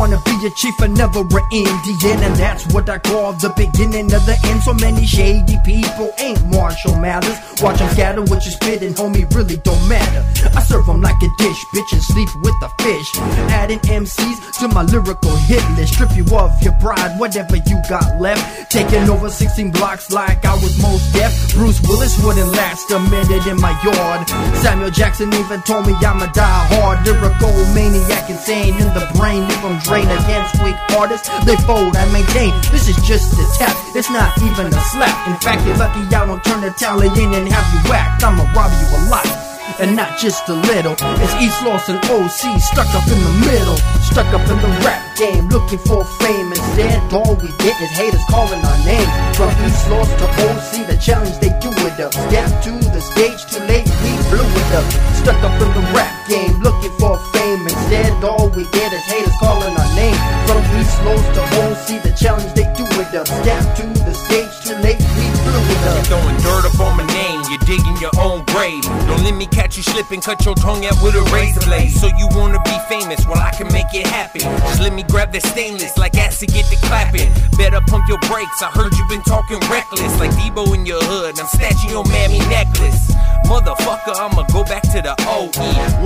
wanna be a chief and never an Indian, and that's what I call the beginning of the end. So many shady people ain't martial matters. Watch them scatter what you spittin', homie, really don't matter. I serve them like a dish, bitch, and sleep with the fish. Adding MCs to my lyrical hit list. Strip you of your pride, whatever you got left. Taking over 16 blocks like I was most deaf. Bruce Willis wouldn't last a minute in my yard. Samuel Jackson even told me I'm a diehard lyrical maniac, insane in the brain. Leave them drained against weak artists. They fold, I maintain. This is just a tap, it's not even a slap. In fact, you're lucky I don't turn the talent in and have you whacked. I'ma rob you a lot, and not just a little. It's East Los and OC, stuck up in the middle. Stuck up in the rap game, looking for fame. Instead, all we get is haters calling our name. From East Los to OC, the challenge, they do it up. Step to the stage, too late, we blew it up. Stuck up in the rap game, looking for fame. Instead, all we get is haters calling our name. From East Los to OC, the challenge, they do it up. Step to the stage, too late, we blew it up. You're throwing dirt up on my name, you're digging your own grave. Don't let me catch you slipping, cut your tongue out with a razor blade. So you wanna be famous, well I can make it happen. Just let me grab that stainless like acid, get the clapping. Better pump your brakes, I heard you been talking reckless. Like Debo in your hood, I'm snatching your mammy necklace. Motherfucker, I'ma go back to the OE.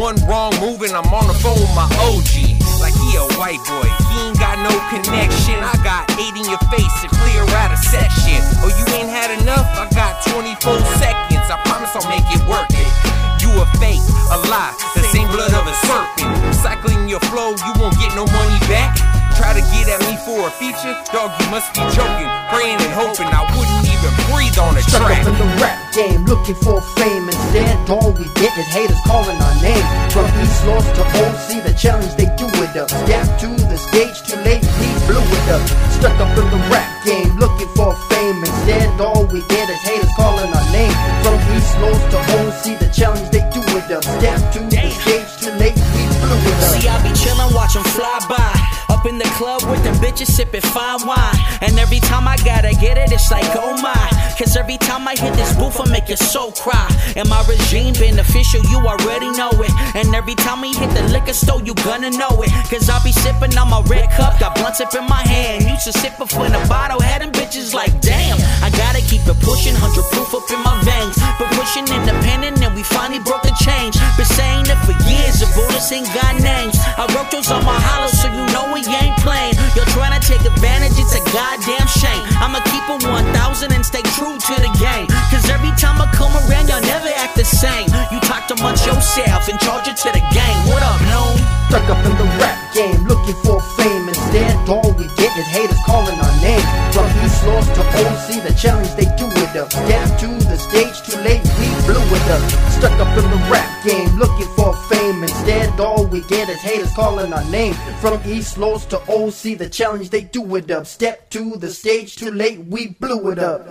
One wrong move and I'm on the phone with my OG. Like he a white boy, he ain't got no connection. I got 8 in your face to clear out a section. Oh, you ain't had enough? I got 24 seconds, I promise I'll make it work it. You a fake, a lie, the same blood of a serpent. Recycling your flow, you won't get no money back. Try to get at me for a feature, dog, you must be choking. Praying and hoping I wouldn't even breathe on a track. Stuck up in the rap game, looking for fame. Instead, all we get is haters calling our name. From East Los to OC, the challenge, they do it up. Step to the stage, too late, we blew it up. Stuck up in the rap game, looking for fame. Instead, all we get is haters calling our name. From East Los to OC, the challenge, they do it up. Step to the stage, too late, we blew it up. See, I be chillin', watch 'em fly by. Up in the club with the bitches sipping fine wine. And every time I gotta get it, it's like oh my. Cause every time I hit this booth, I make your soul cry. And my regime been official, you already know it. And every time we hit the liquor store, you gonna know it. Cause I be sipping on my red cup, got blunts up in my hand. Used to sip it from the bottle, had them bitches like damn. I gotta keep it pushing, 100 proof up in my veins. Been pushing independent and we finally broke the change. Been saying it for years, the bullets ain't got names. I wrote those on my hollow so you know we ain't playing. You're trying to take advantage, it's a goddamn shame. I'ma keep a 1,000 and stay true to the game. Cause every time I come around, y'all never act the same. You talk too much yourself and charge it to the game. What up, Noon? Stuck up in the rap game, looking for fame. Instead, all we get is haters calling our name. From East Los to OC, the challenge, they do it up. Step to the stage, too late, we blew it up. Stuck up in the rap game, looking for fame. Instead, all we get is haters calling our name. From East Los to OC, the challenge, they do it up. Step to the stage, too late, we blew it up.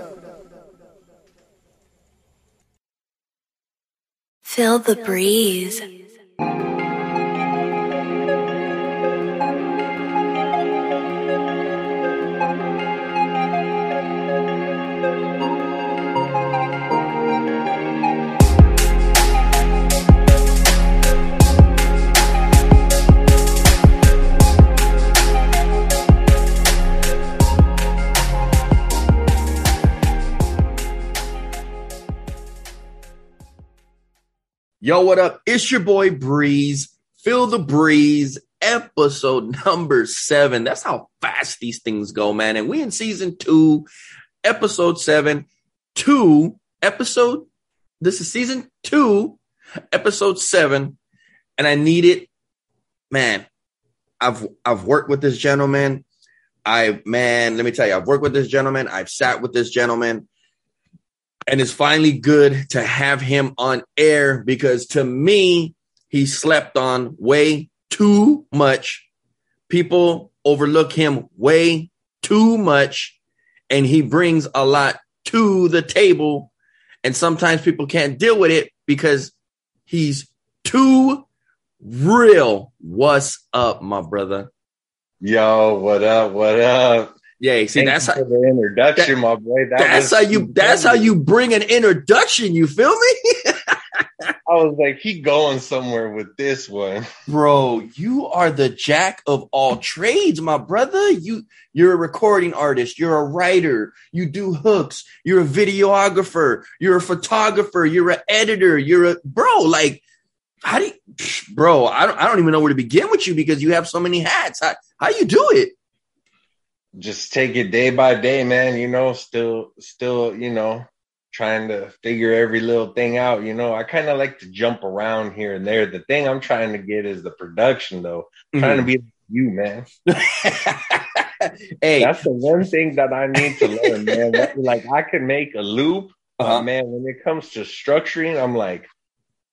Feel the breeze. Yo, what up? It's your boy Breeze. Feel the Breeze, episode number 7. That's how fast these things go, man. And we in season 2, episode 7, this is season 2, episode 7. And I need it, man. I've worked with this gentleman. I've worked with this gentleman. I've sat with this gentleman. And it's finally good to have him on air because, to me, he slept on way too much. People overlook him way too much, and he brings a lot to the table. And sometimes people can't deal with it because he's too real. What's up, my brother? Yo, what up? What up? Yeah, see, that's how the introduction, my boy. That's how you bring an introduction. You feel me? I I was like, he going somewhere with this one. Bro, you are the jack of all trades, my brother. You're a recording artist. You're a writer. You do hooks. You're a videographer. You're a photographer. You're an editor. You're a bro. Like, how do you, bro? I don't even know where to begin with you because you have so many hats. How do you do it? Just take it day by day, man. You know, still, you know, trying to figure every little thing out. You know, I kind of like to jump around here and there. The thing I'm trying to get is the production, though. I'm trying to be like you, man. Hey, that's the one thing that I need to learn, man. Like, I can make a loop, but man, when it comes to structuring, I'm like,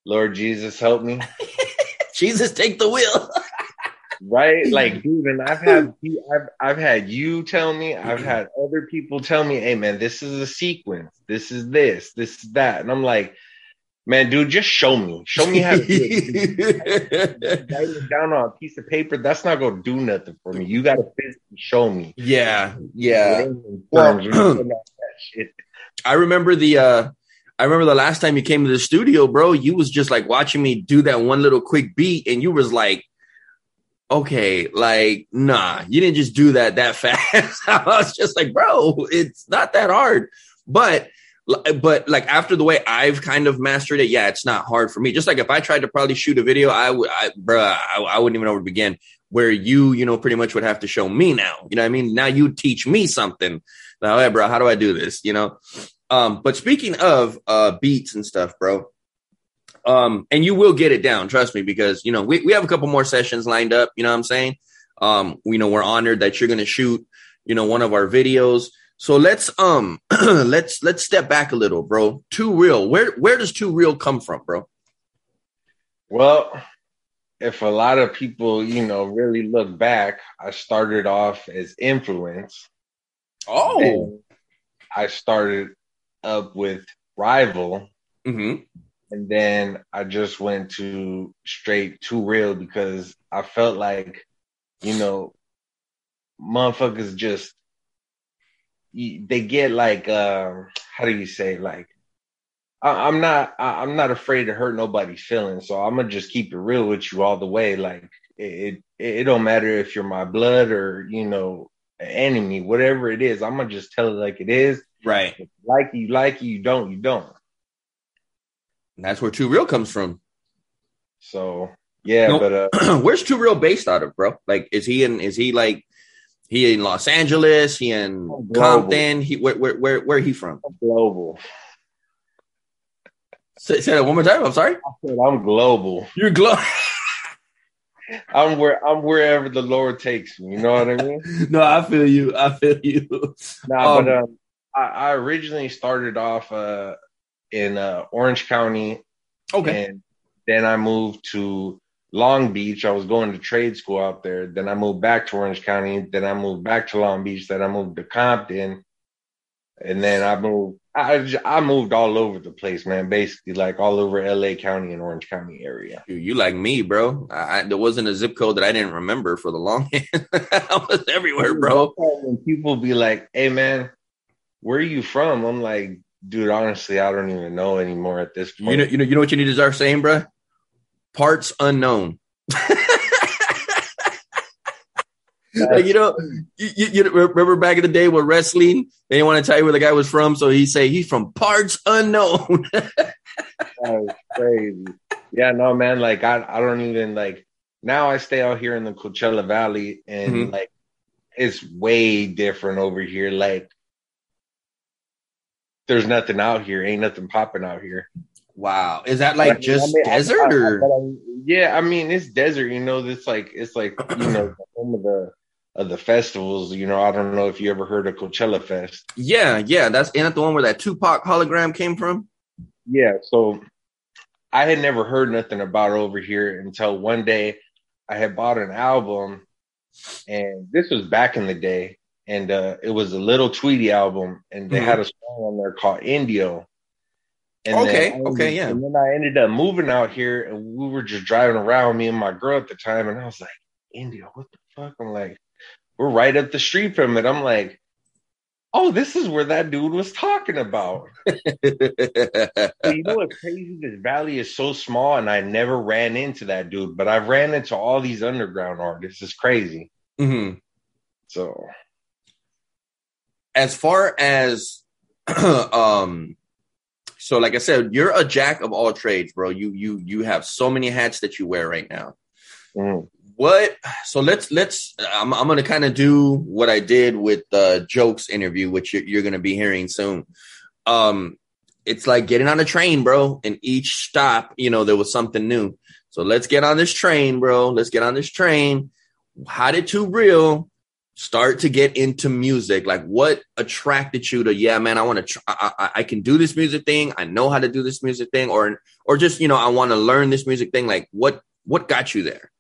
Lord Jesus, help me. Jesus, take the wheel. Right, like, dude, and I've had you tell me, I've had other people tell me, hey, man, this is a sequence, this is this, this is that, and I'm like, man, dude, just show me how to do it. Write it down on a piece of paper. That's not gonna do nothing for me. You gotta physically show me. Yeah. Well, I remember the last time you came to the studio, bro. You was just like watching me do that one little quick beat, and you was like, okay, like, nah, you didn't just do that fast. I was just like, bro, it's not that hard. But like, after the way I've kind of mastered it, yeah, it's not hard for me. Just like if I tried to probably shoot a video, I wouldn't even know where to begin, where you know, pretty much would have to show me now. You know what I mean? Now you teach me something. Now, hey, bro, how do I do this? You know? But speaking of beats and stuff, bro, and you will get it down, trust me, because, you know, we have a couple more sessions lined up. You know what I'm saying? You know, we're honored that you're going to shoot, you know, one of our videos. So let's step back a little, bro. Too Real. Where does Too Real come from, bro? Well, if a lot of people, you know, really look back, I started off as Influence. Oh, I started up with Rival. Mm-hmm. And then I just went to straight Too Real because I felt like, you know, motherfuckers just, they get like, how do you say? Like, I'm not afraid to hurt nobody's feelings. So I'm going to just keep it real with you all the way. Like, it don't matter if you're my blood or, you know, enemy, whatever it is, I'm going to just tell it like it is. Right. If you like it, you like it, you don't, you don't. And that's where Too Real comes from. So yeah, nope. But where's Too Real based out of, bro? Like, is he in Los Angeles? He in Compton? Where he from? I'm global. Say that one more time. I'm sorry. I said I'm global. You're global. I'm wherever the Lord takes me. You know what I mean? No, I feel you. I originally started off in Orange County. Okay. And then I moved to Long Beach. I was going to trade school out there. Then I moved back to Orange County. Then I moved back to Long Beach. Then I moved to Compton. And then I moved all over the place, man. Basically, like all over LA County and Orange County area. Dude, you like me, bro. There wasn't a zip code that I didn't remember for the long end. I was everywhere, bro. When people be like, hey, man, where are you from? I'm like, dude, honestly, I don't even know anymore at this point. You know what you need to start saying, bro? Parts unknown. Like, you know, you remember back in the day with wrestling, they didn't want to tell you where the guy was from, so he say he's from parts unknown. That was crazy. Yeah, no, man. Like, I don't even like. Now I stay out here in the Coachella Valley, and like, it's way different over here. Like, there's nothing out here. Ain't nothing popping out here. Wow. Is that like desert? Or? Yeah. I mean, it's desert, you know, it's like, you know, some of the festivals, you know, I don't know if you ever heard of Coachella Fest. Yeah. Ain't that the one where that Tupac hologram came from? Yeah. So I had never heard nothing about over here until one day I had bought an album, and this was back in the day. And it was a little Tweety album, and they had a song on there called Indio. And And then I ended up moving out here, and we were just driving around, me and my girl at the time, and I was like, Indio, what the fuck? I'm like, we're right up the street from it. I'm like, oh, this is where that dude was talking about. You know what's crazy? This valley is so small, and I never ran into that dude, but I've ran into all these underground artists. It's crazy. Mm-hmm. So, as far as, so like I said, you're a jack of all trades, bro. You have so many hats that you wear right now. Mm. What? So let's. I'm gonna kind of do what I did with the Jokes interview, which you're gonna be hearing soon. It's like getting on a train, bro. And each stop, you know, there was something new. So let's get on this train, bro. Let's get on this train. How did Too Real start to get into music? Like, what attracted you to? Yeah, man, I want to. I can do this music thing. I know how to do this music thing, or just, you know, I want to learn this music thing. Like, what got you there?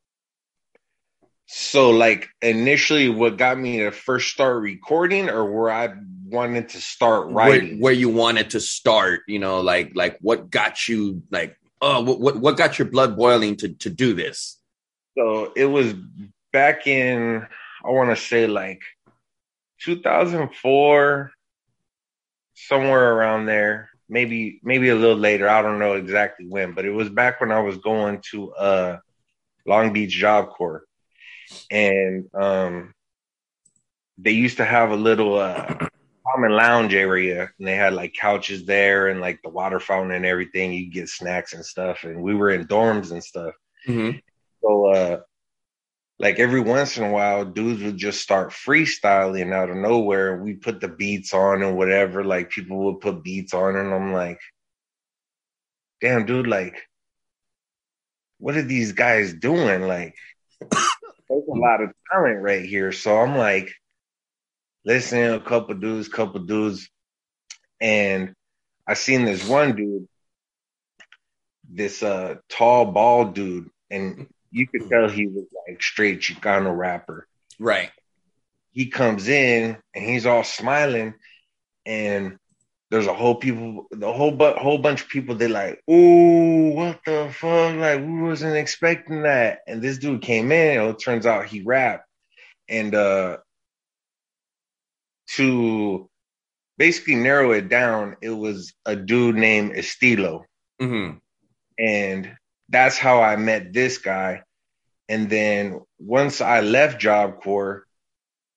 So, like, initially what got me to first start recording, or where I wanted to start writing? Where you wanted to start, you know, like what got you, like, oh, what got your blood boiling to do this? So it was back in, I want to say, like, 2004, somewhere around there, maybe a little later. I don't know exactly when, but it was back when I was going to Long Beach Job Corps. And they used to have a little common lounge area, and they had like couches there and like the water fountain and everything. You get snacks and stuff, and we were in dorms and stuff. Mm-hmm. So like every once in a while, dudes would just start freestyling out of nowhere, and we put the beats on and whatever. Like, people would put beats on, and I'm like, damn, dude, like, what are these guys doing? Like, there's a lot of talent right here. So I'm like, listening to a couple dudes. And I seen this one dude, this tall, bald dude. And you could tell he was like straight Chicano rapper. Right. He comes in and he's all smiling. And there's a whole bunch of people. They like, ooh, what the fuck? Like, we wasn't expecting that. And this dude came in, and it turns out he rapped. And to basically narrow it down, it was a dude named Estilo. Mm-hmm. And that's how I met this guy. And then once I left Job Corps,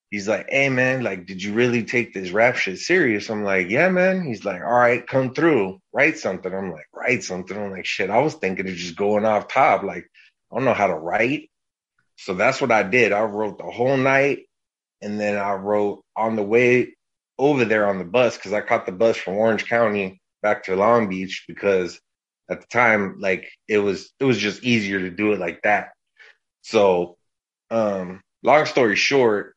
he's like, hey, man, like, did you really take this rap shit serious? I'm like, yeah, man. He's like, all right, come through, write something. I'm like, write something? I'm like, shit, I was thinking of just going off top. Like, I don't know how to write. So that's what I did. I wrote the whole night. And then I wrote on the way over there on the bus, because I caught the bus from Orange County back to Long Beach, because at the time, like, it was just easier to do it like that. So long story short,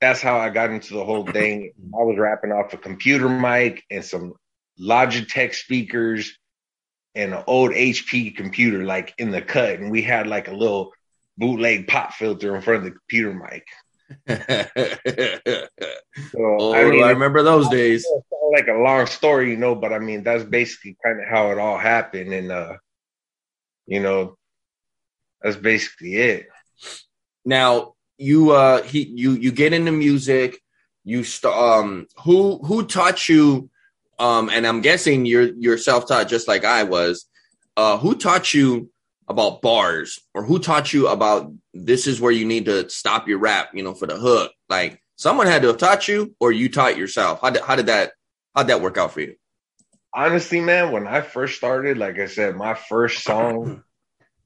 that's how I got into the whole thing. I was rapping off a computer mic and some Logitech speakers and an old HP computer, like, in the cut. And we had like a little bootleg pop filter in front of the computer mic. So, oh, I remember those days. It's like a long story, you know, but I mean, that's basically kind of how it all happened. And, you know, that's basically it. Now, you get into music. You who taught you? And I'm guessing you're self-taught, just like I was. Who taught you about bars, or who taught you about this is where you need to stop your rap, you know, for the hook? Like, someone had to have taught you, or you taught yourself. How'd that work out for you? Honestly, man, when I first started, like I said, my first song,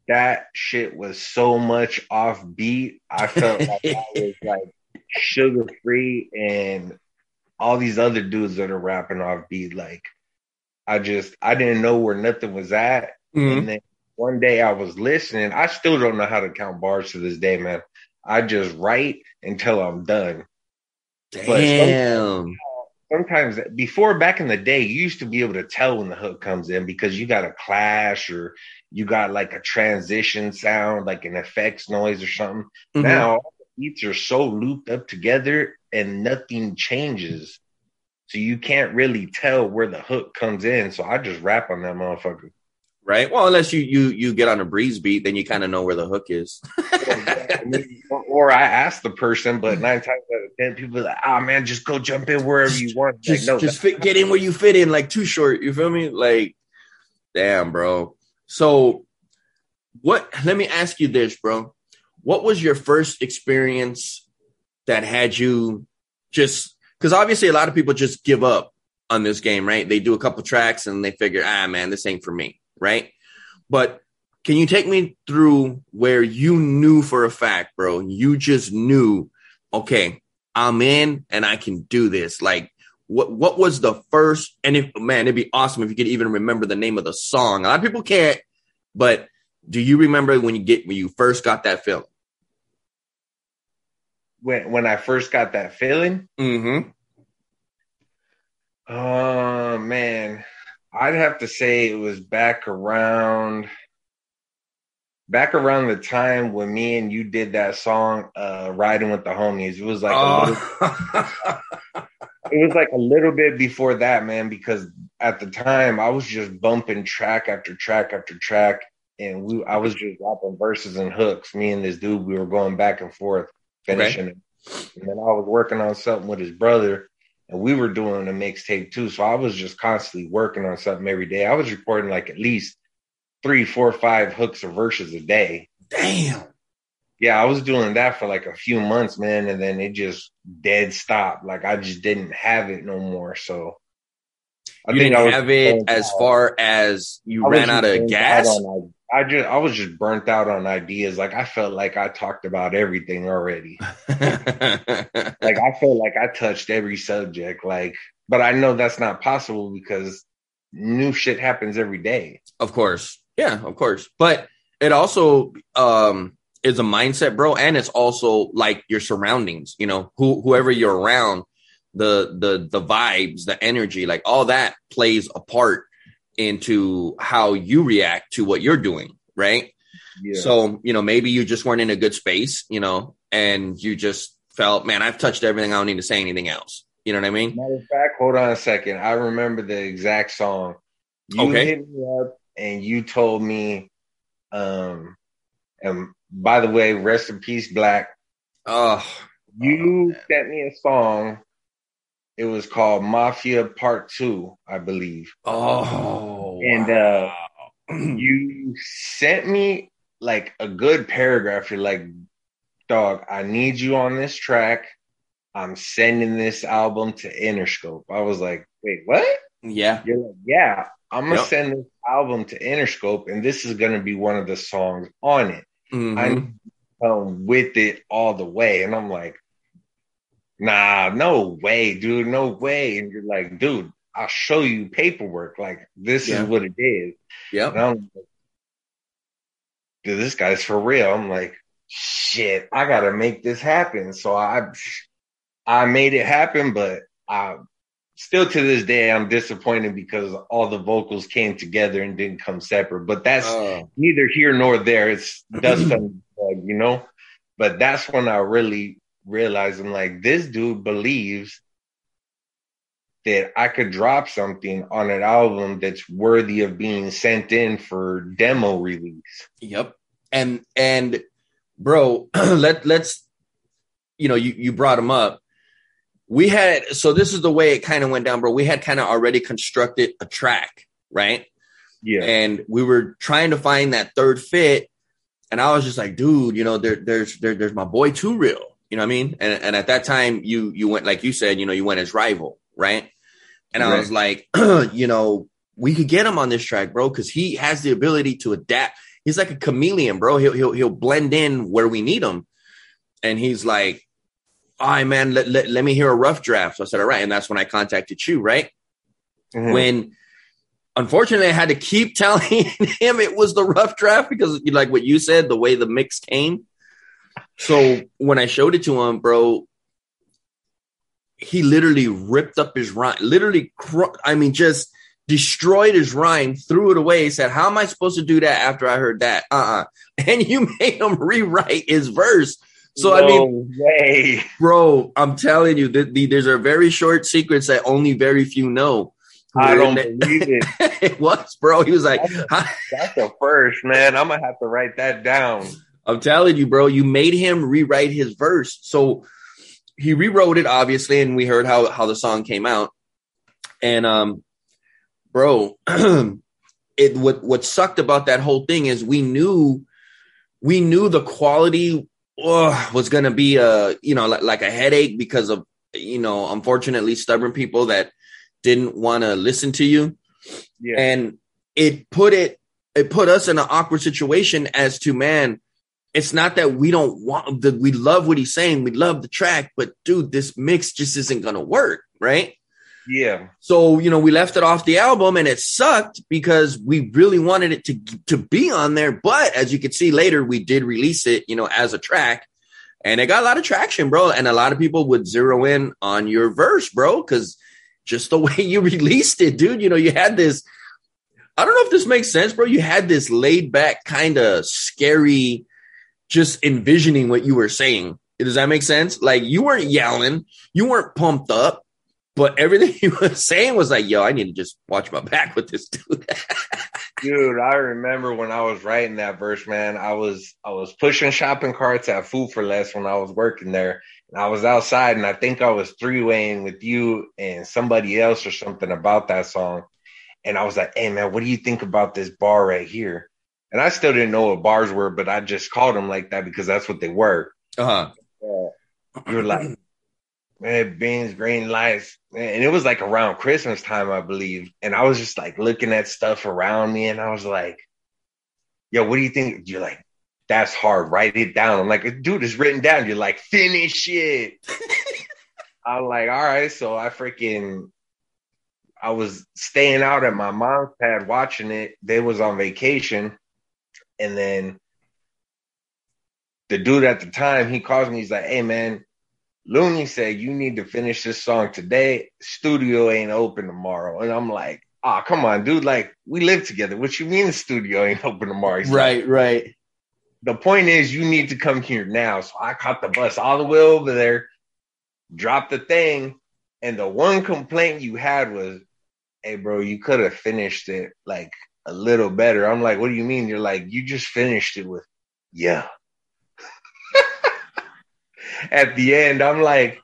that shit was so much off beat. I felt like I was like Sugar Free and all these other dudes that are rapping off beat. Like, I didn't know where nothing was at. Mm-hmm. And then one day I was listening. I still don't know how to count bars to this day, man. I just write until I'm done. Damn. But sometimes before, back in the day, you used to be able to tell when the hook comes in, because you got a clash, or you got like a transition sound, like an effects noise or something. Mm-hmm. Now all the beats are so looped up together and nothing changes. So you can't really tell where the hook comes in. So I just rap on that motherfucker. Right. Well, unless you get on a Breeze beat, then you kind of know where the hook is. Or I ask the person, but 9 times out of 10, people are like, "Ah, oh, man, just go jump in wherever you want. Get in where you fit in, like Too Short." You feel me? Like, damn, bro. So, let me ask you this, bro. What was your first experience that had you just, because obviously a lot of people just give up on this game, right? They do a couple tracks and they figure, ah, man, this ain't for me, right? But can you take me through where you knew for a fact, bro, you just knew, okay, I'm in and I can do this. Like, what was the first, and if, man, it'd be awesome if you could even remember the name of the song. A lot of people can't, but do you remember when you first got that feeling? When I first got that feeling? Mm-hmm. Oh, man. I'd have to say it was back around the time when me and you did that song, Riding with the Homies. It was like a little bit before that, man, because at the time I was just bumping track after track after track. And I was just dropping verses and hooks. Me and this dude, we were going back and forth, finishing it. And then I was working on something with his brother, and we were doing a mixtape too. So I was just constantly working on something every day. I was recording like at least 3, 4, 5 hooks or verses a day. Damn. Yeah, I was doing that for like a few months, man. And then it just dead stopped. Like I just didn't have it no more. So I think I didn't have it as far as you ran out of gas? I was just burnt out on ideas. Like I felt like I talked about everything already. Like I felt like I touched every subject. Like, but I know that's not possible because new shit happens every day. Of course. Yeah, of course. But it also is a mindset, bro. And it's also like your surroundings, you know, whoever you're around, the vibes, the energy, like all that plays a part into how you react to what you're doing, right? Yeah. So, you know, maybe you just weren't in a good space, you know, and you just felt, man, I've touched everything. I don't need to say anything else. You know what I mean? Matter of fact, hold on a second. I remember the exact song. You hit me up and you told me, and by the way, rest in peace, Black. You sent me a song. It was called Mafia Part Two, I believe. Oh, and you sent me like a good paragraph. You're like, dog, I need you on this track. I'm sending this album to Interscope. I was like, wait, what? Yeah. You're like, yeah, I'm going to send this album to Interscope, and this is going to be one of the songs on it. Mm-hmm. I'm with it all the way. And I'm like, nah, no way, dude, no way. And you're like, dude, I'll show you paperwork. Like, this is what it is. Yeah. And I'm like, dude, this guy's for real. I'm like, shit, I got to make this happen. So I made it happen, but I still to this day, I'm disappointed because all the vocals came together and didn't come separate. But that's neither here nor there. It's dust, you know? But that's when I really realizing like this dude believes that I could drop something on an album that's worthy of being sent in for demo release. Yep. And bro, let's you know, you brought him up. We had, so this is the way it kind of went down, bro. We had kind of already constructed a track, right? Yeah. And we were trying to find that third fit, and I was just like, dude, you know, there's my boy Too Real. You know what I mean? And at that time, you went, like you said, you know, you went as Rival, right? And I was like, you know, we could get him on this track, bro, because he has the ability to adapt. He's like a chameleon, bro. He'll blend in where we need him. And he's like, all right, man, let me hear a rough draft. So I said, all right. And that's when I contacted you, right? Mm-hmm. When, unfortunately, I had to keep telling him it was the rough draft because, like what you said, the way the mix came. So when I showed it to him, bro, he literally ripped up his rhyme, just destroyed his rhyme, threw it away. He said, how am I supposed to do that after I heard that? And you made him rewrite his verse. So, no way. Bro, I'm telling you, there's a very short secrets that only very few know. I don't believe it. It was, bro. He was like, that's the first, man. I'm going to have to write that down. I'm telling you, bro, you made him rewrite his verse. So he rewrote it, obviously, and we heard how the song came out. And, bro, what sucked about that whole thing is we knew the quality was going to be like a headache because of, unfortunately, stubborn people that didn't want to listen to you. Yeah. And it put us in an awkward situation as to, man, it's not that we don't want that. We love what he's saying. We love the track, but dude, this mix just isn't going to work. Right. Yeah. So, we left it off the album and it sucked because we really wanted it to be on there. But as you can see later, we did release it, as a track. And it got a lot of traction, bro. And a lot of people would zero in on your verse, bro, because just the way you released it, dude. You had this, I don't know if this makes sense, bro. You had this laid back kind of scary, just envisioning what you were saying. Does that make sense? Like you weren't yelling, you weren't pumped up, but everything you were saying was like, yo, I need to just watch my back with this dude. Dude, I remember when I was writing that verse, man, I was pushing shopping carts at Food for Less when I was working there. And I was outside and I think I was three-waying with you and somebody else or something about that song. And I was like, hey, man, what do you think about this bar right here? And I still didn't know what bars were, but I just called them like that because that's what they were. Uh-huh. You were like, man, beans, green lights. And it was like around Christmas time, I believe. And I was just like looking at stuff around me. And I was like, yo, what do you think? You're like, that's hard. Write it down. I'm like, dude, it's written down. You're like, finish it. I'm like, all right. So I was staying out at my mom's pad watching it. They was on vacation. And then the dude at the time, he calls me. He's like, hey, man. Looney said, you need to finish this song today. Studio ain't open tomorrow. And I'm like, oh, come on, dude. Like, we live together. What you mean the studio ain't open tomorrow? He's right, like, right. The point is, you need to come here now. So I caught the bus all the way over there, dropped the thing. And the one complaint you had was, hey, bro, you could have finished it like a little better. I'm like, what do you mean? You're like, you just finished it with, yeah. At the end, I'm like,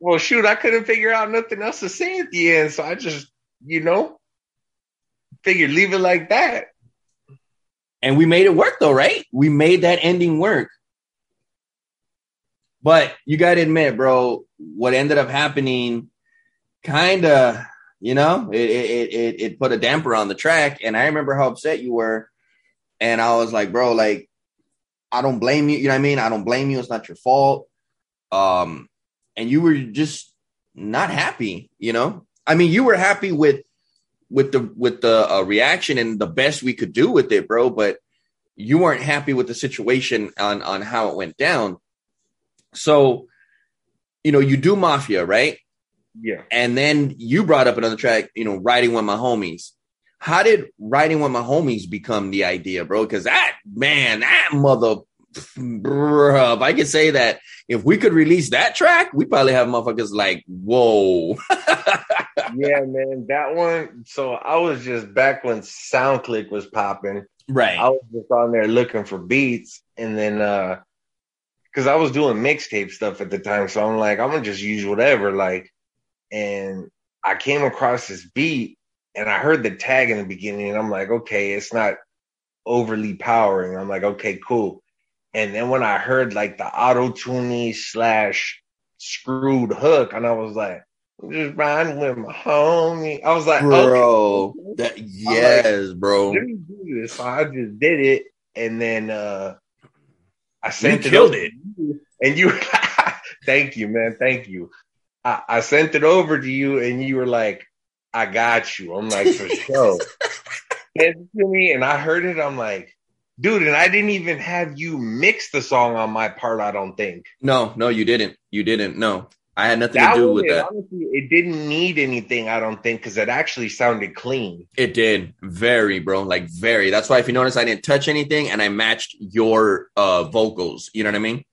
well, shoot, I couldn't figure out nothing else to say at the end. So I just, figured leave it like that. And we made it work, though, right? We made that ending work. But you got to admit, bro, what ended up happening kind of, it put a damper on the track. And I remember how upset you were. And I was like, bro, like, I don't blame you. You know what I mean? I don't blame you. It's not your fault. And you were just not happy, I mean, you were happy with the reaction and the best we could do with it, bro. But you weren't happy with the situation on how it went down. So, you do Mafia, right? Yeah. And then you brought up another track, Riding with My Homies. How did Riding with My Homies become the idea, bro? Because that mother, bruh, if I could say that, if we could release that track, we probably have motherfuckers like, whoa. Yeah, man, that one. So I was just back when SoundClick was popping. Right. I was just on there looking for beats. And then, because I was doing mixtape stuff at the time. So I'm like, I'm going to just use whatever. Like, and I came across this beat. And I heard the tag in the beginning, and I'm like, okay, it's not overly powering. I'm like, okay, cool. And then when I heard, like, the auto-tuning / screwed hook, and I was like, I'm just riding with my homie. I was like, bro, okay. Bro. Let me do this. So I just did it, and then I sent it. And you, thank you, man, thank you. I sent it over to you, and you were like, I got you. I'm like, for sure. Send it to me, and I heard it. I'm like, dude, and I didn't even have you mix the song on my part, I don't think. No, you didn't. No, I had nothing to do with that. Honestly, it didn't need anything, I don't think, because it actually sounded clean. It did. Very, bro. Like, very. That's why, if you notice, I didn't touch anything, and I matched your vocals. You know what I mean?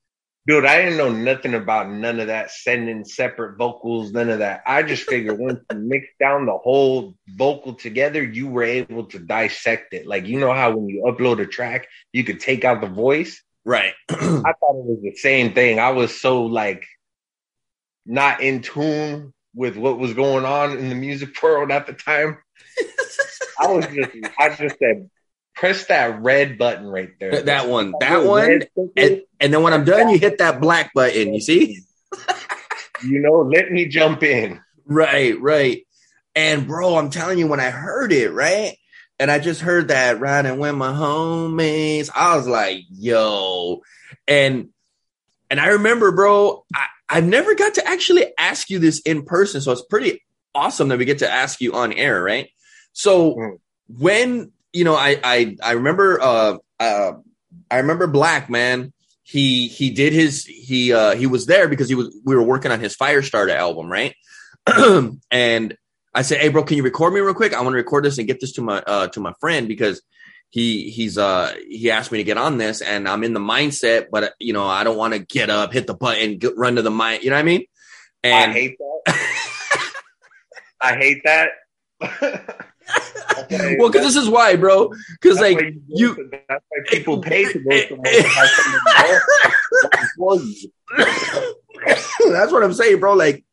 Dude, I didn't know nothing about none of that, sending separate vocals, none of that. I just figured once you mix down the whole vocal together, you were able to dissect it. Like, you know how when you upload a track, you could take out the voice? Right. I thought it was the same thing. I was so, like, not in tune with what was going on in the music world at the time. I just said, press that red button right there. That one. And then when I'm done, you hit that black button. You see? You know, let me jump in. Right. And bro, I'm telling you, when I heard it, right? And I just heard that riding with my homies. I was like, yo. And I remember, bro, I've never got to actually ask you this in person. So it's pretty awesome that we get to ask you on air, right? So when... You know, I remember Black, man. He was there because we were working on his Firestarter album, right? And I said, hey, bro, can you record me real quick? I want to record this and get this to my friend because he asked me to get on this, and I'm in the mindset, but you know, I don't want to get up, hit the button, run to the mic. You know what I mean? And I hate that. I hate that. Well, because this is why, bro. Because like you, that's why people pay to go somewhere. That's what I'm saying, bro. Like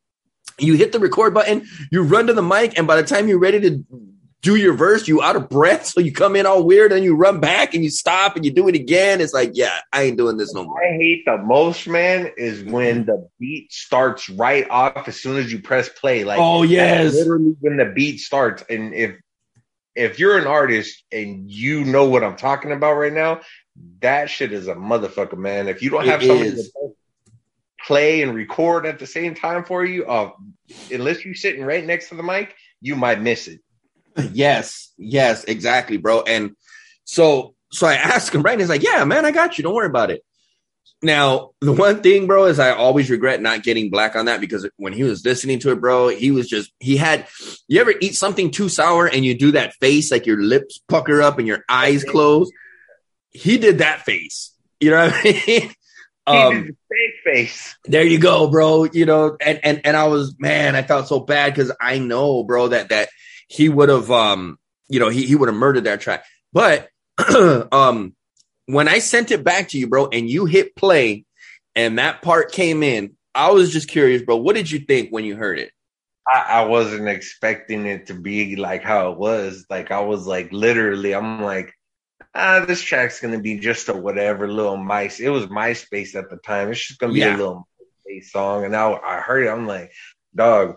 you hit the record button, you run to the mic, and by the time you're ready to do your verse, you out of breath. So you come in all weird, and you run back, and you stop, and you do it again. It's like, yeah, I ain't doing this no more. I hate the most, man, is when the beat starts right off as soon as you press play. Like, oh yes, literally when the beat starts, and If you're an artist and you know what I'm talking about right now, that shit is a motherfucker, man. If you don't have somebody to play and record at the same time for you, unless you're sitting right next to the mic, you might miss it. Yes, exactly, bro. And so I asked him, right? And he's like, yeah, man, I got you. Don't worry about it. Now, the one thing, bro, is I always regret not getting Black on that because when he was listening to it, bro, you ever eat something too sour and you do that face, like your lips pucker up and your eyes close? He did that face. You know what I mean? He did the same face. There you go, bro. You know, and I was, man, I felt so bad because I know, bro, that he would have, you know, he would have murdered that track. But, when I sent it back to you, bro, and you hit play and that part came in, I was just curious, bro. What did you think when you heard it? I wasn't expecting it to be like how it was. Like, I was like, literally, I'm like, this track's going to be just a whatever little mice. It was MySpace at the time. It's just going to be a little MySpace song. And I heard it. I'm like, dog,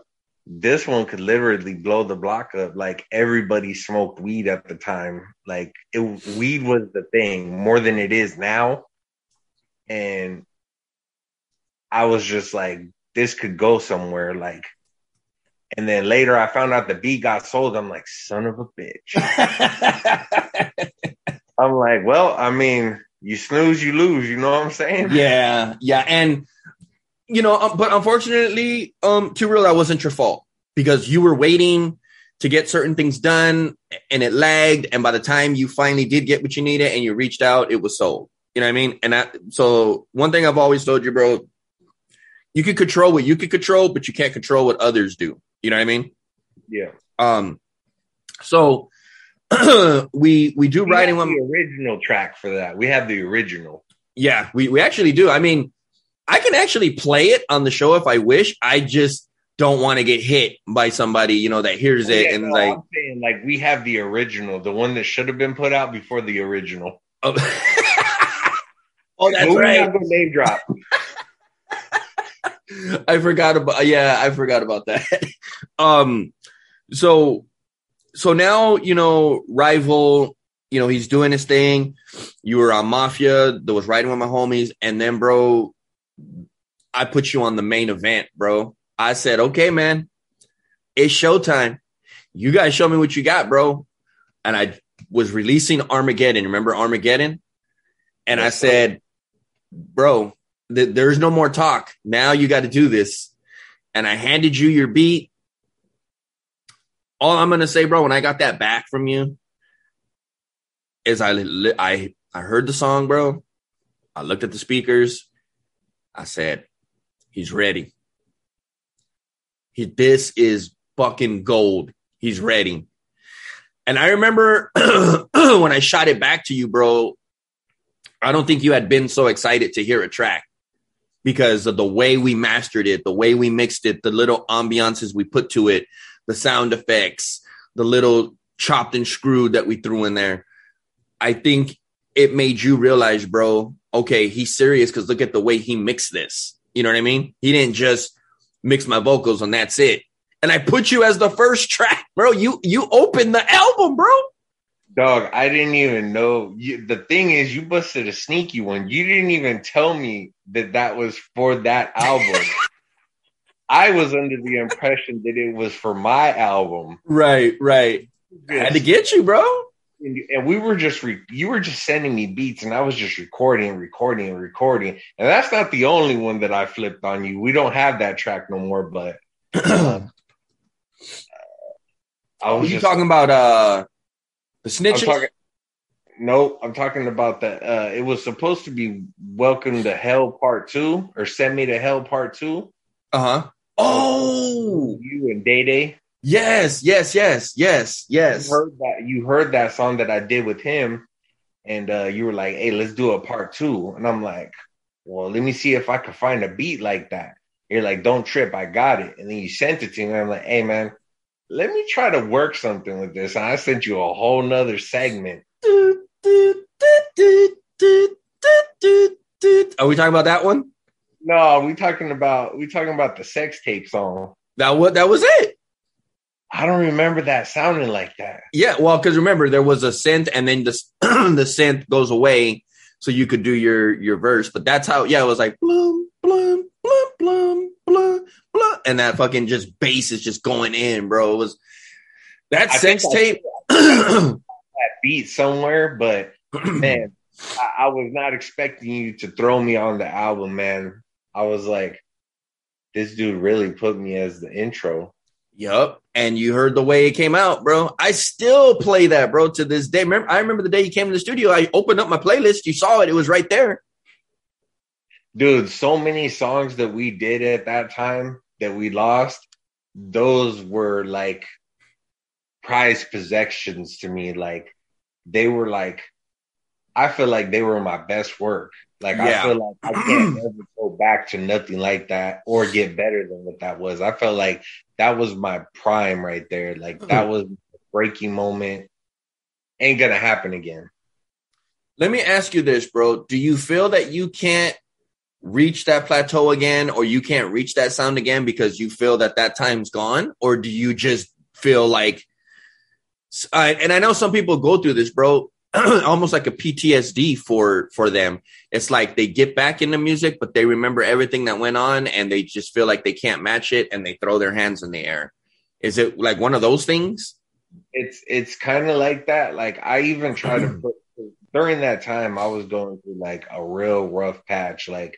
this one could literally blow the block up. Like, everybody smoked weed at the time. Like, weed was the thing more than it is now. And I was just like, this could go somewhere. Like, and then later I found out the beat got sold. I'm like, son of a bitch. I'm like, well, I mean, you snooze, you lose. You know what I'm saying? Yeah. And you know, but unfortunately, Too Real, that wasn't your fault because you were waiting to get certain things done and it lagged. And by the time you finally did get what you needed and you reached out, it was sold. You know what I mean? And so one thing I've always told you, bro, you can control what you can control, but you can't control what others do. You know what I mean? Yeah. So we do writing one original track for that. We have the original. Yeah, we actually do. I mean, I can actually play it on the show if I wish. I just don't want to get hit by somebody, you know, that hears it. And like, I'm saying, like, we have the original, the one that should have been put out before the original. Oh, that's right. Have a name drop. I forgot about that. So now, you know, Rival, you know, he's doing his thing. You were on Mafia. That was Riding with My Homies. And then, bro, I put you on the main event, bro. I said, okay, man, it's showtime. You guys show me what you got, bro. And I was releasing Armageddon. Remember Armageddon? And I said, bro, there's no more talk. Now you got to do this. And I handed you your beat. All I'm going to say, bro, when I got that back from you is I heard the song, bro. I looked at the speakers. I said, he's ready. This is fucking gold. He's ready. And I remember when I shot it back to you, bro, I don't think you had been so excited to hear a track because of the way we mastered it, the way we mixed it, the little ambiances we put to it, the sound effects, the little chopped and screwed that we threw in there. I think it made you realize, bro, okay, he's serious because look at the way he mixed this. You know what I mean? He didn't just mix my vocals and that's it. And I put you as the first track, bro. You opened the album, bro. Dog, I didn't even know. The thing is, you busted a sneaky one. You didn't even tell me that was for that album. I was under the impression that it was for my album. Right. I had to get you, bro. And we were just, you were just sending me beats and I was just recording. And that's not the only one that I flipped on you. We don't have that track no more, but I was talking about the snitches? I'm talking about that. It was supposed to be Welcome to Hell Part Two or Send Me to Hell Part Two. Uh-huh. Oh, you and Day Day. Yes. You heard that song that I did with him, and you were like, "Hey, let's do a part two." And I'm like, "Well, let me see if I can find a beat like that." You're like, "Don't trip, I got it." And then you sent it to me, and I'm like, "Hey, man, let me try to work something with this." And I sent you a whole nother segment. Are we talking about that one? No, we talking about the sex tape song. That was it. I don't remember that sounding like that. Yeah, well, because remember, there was a synth, and then the synth goes away, so you could do your verse. But that's how, yeah, it was like, bloom, bloom, bloom, bloom, bloom, bloom, and that fucking just bass is just going in, bro. It was that sex tape. That beat somewhere, but man, I was not expecting you to throw me on the album, man. I was like, this dude really put me as the intro. Yup. And you heard the way it came out, bro. I still play that, bro, to this day. I remember the day you came to the studio. I opened up my playlist. You saw it. It was right there. Dude, so many songs that we did at that time that we lost, those were like prized possessions to me. Like, they were like, I feel like they were my best work. Like, yeah. I feel like I can't ever go back to nothing like that or get better than what that was. I felt like that was my prime right there. Like, that was a breaking moment. Ain't going to happen again. Let me ask you this, bro. Do you feel that you can't reach that plateau again or you can't reach that sound again because you feel that time's gone? Or do you just feel like... and I know some people go through this, bro, almost like a PTSD for them. It's like they get back into music, but they remember everything that went on and they just feel like they can't match it and they throw their hands in the air. Is it like one of those things? It's kind of like that. Like, I even tried to put, during that time, I was going through like a real rough patch. Like,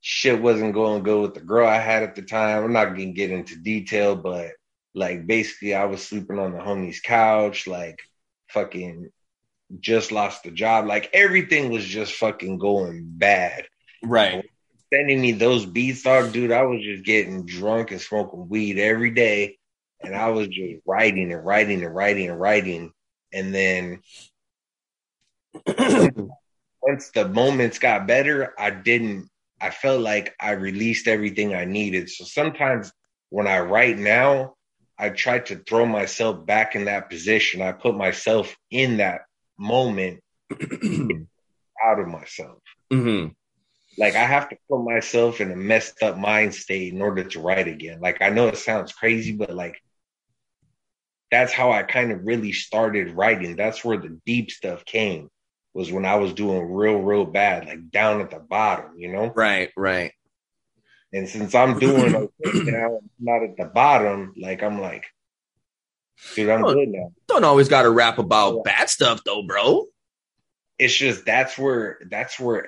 shit wasn't going good with the girl I had at the time. I'm not going to get into detail, but like, basically I was sleeping on the homie's couch. Like, fucking just lost the job. Like, everything was just fucking going bad. Right. You know, sending me those beats, dog, dude, I was just getting drunk and smoking weed every day. And I was just writing. And then once the moments got better, I felt like I released everything I needed. So sometimes when I write now, I tried to throw myself back in that position. I put myself in that moment out of myself. Mm-hmm. Like, I have to put myself in a messed up mind state in order to write again. Like, I know it sounds crazy, but like, that's how I kind of really started writing. That's where the deep stuff came, was when I was doing real bad, like down at the bottom, you know? Right. And since I'm doing okay now, I'm not at the bottom. Like, I'm like, dude, I'm good now. Don't always got to rap about bad stuff, though, bro. It's just that's where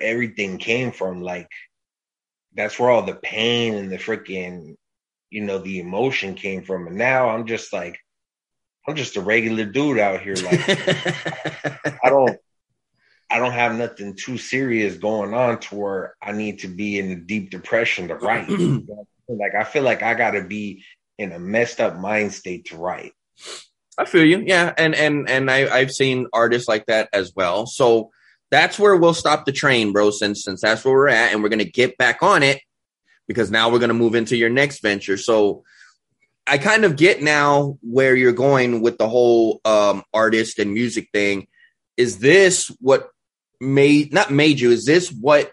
everything came from. Like, that's where all the pain and the freaking, you know, the emotion came from. And now I'm just like, I'm just a regular dude out here. Like, I don't. I don't have nothing too serious going on to where I need to be in a deep depression to write. Like, I feel like I got to be in a messed up mind state to write. I feel you. Yeah. And I've seen artists like that as well. So that's where we'll stop the train, bro, since that's where we're at. And we're going to get back on it because now we're going to move into your next venture. So I kind of get now where you're going with the whole artist and music thing. Is this what is this what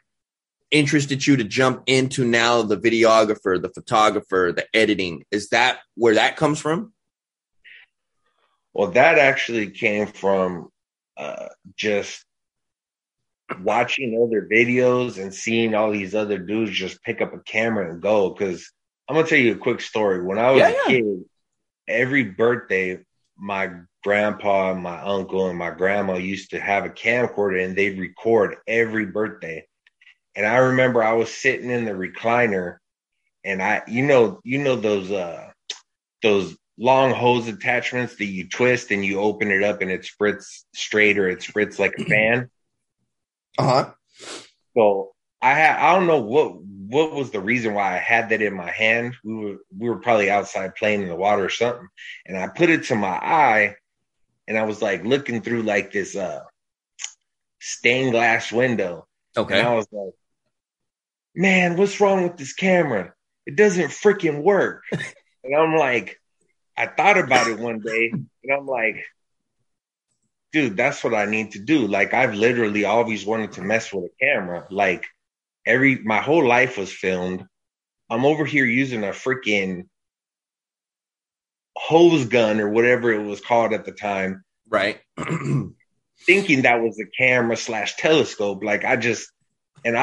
interested you to jump into now the videographer, the photographer, the editing? Is that where that comes from? Well, that actually came from just watching other videos and seeing all these other dudes just pick up a camera and go. Because I'm going to tell you a quick story. When I was a kid, every birthday, my grandpa and my uncle and my grandma used to have a camcorder and they'd record every birthday. And I remember I was sitting in the recliner and I, you know, those long hose attachments that you twist and you open it up and it spritz straight or it spritz like a fan. Uh-huh. So I don't know what was the reason why I had that in my hand. We were probably outside playing in the water or something. And I put it to my eye and I was like looking through like this stained glass window. Okay. And I was like, man, what's wrong with this camera? It doesn't freaking work. And I'm like, I thought about it one day and I'm like, dude, that's what I need to do. Like, I've literally always wanted to mess with a camera. Like, my whole life was filmed. I'm over here using a freaking hose gun or whatever it was called at the time. Right. Thinking that was a camera/telescope. Like, I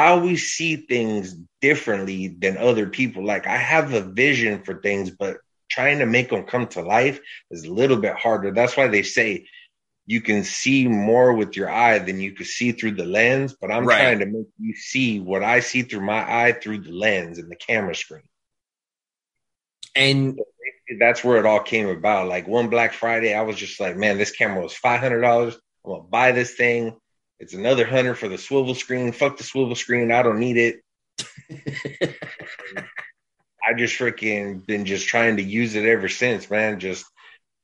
always see things differently than other people. Like, I have a vision for things, but trying to make them come to life is a little bit harder. That's why they say you can see more with your eye than you could see through the lens, but I'm trying to make you see what I see through my eye through the lens and the camera screen. And that's where it all came about. Like, one Black Friday, I was just like, man, this camera was $500. I'm going to buy this thing. It's another $100 for the swivel screen. Fuck the swivel screen. I don't need it. I just freaking been just trying to use it ever since, man. Just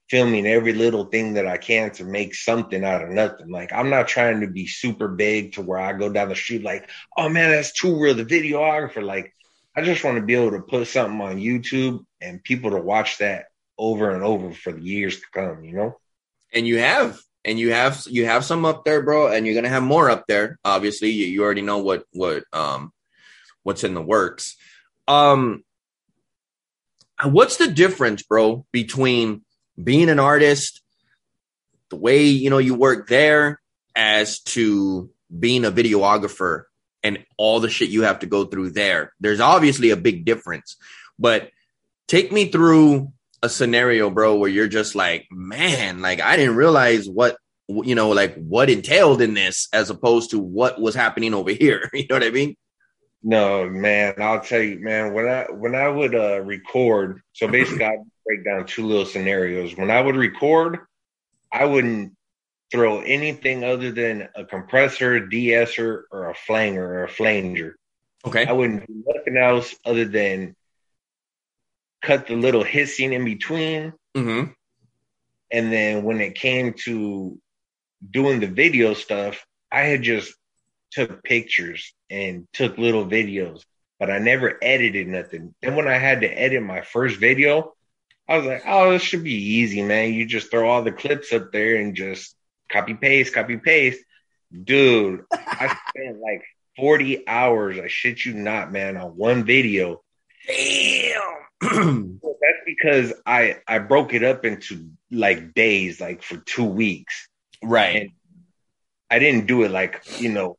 filming every little thing that I can to make something out of nothing. Like, I'm not trying to be super big to where I go down the street like, oh man, that's Too Real, the videographer. Like, I just want to be able to put something on YouTube and people to watch that over and over for the years to come, you know? And you have some up there, bro, and you're going to have more up there. Obviously you already know what's in the works. What's the difference, bro, between being an artist, the way, you know, you work there, as to being a videographer and all the shit you have to go through there? There's obviously a big difference, but take me through a scenario, bro, where you're just like, man, like, I didn't realize what, you know, like what entailed in this as opposed to what was happening over here. You know what I mean? No, man, I'll tell you, man, when I would record, so basically I'd break down two little scenarios. When I would record, I wouldn't throw anything other than a compressor, de-esser, or a flanger or a flanger. Okay. I wouldn't do nothing else other than cut the little hissing in between. Mm-hmm. And then when it came to doing the video stuff, I had just took pictures and took little videos, but I never edited nothing. Then when I had to edit my first video, I was like, oh, this should be easy, man. You just throw all the clips up there and just copy paste. Dude, I spent like 40 hours. I shit you not, man, on one video. Damn. Well, that's because I broke it up into like days, like for 2 weeks. Right. And I didn't do it like, you know,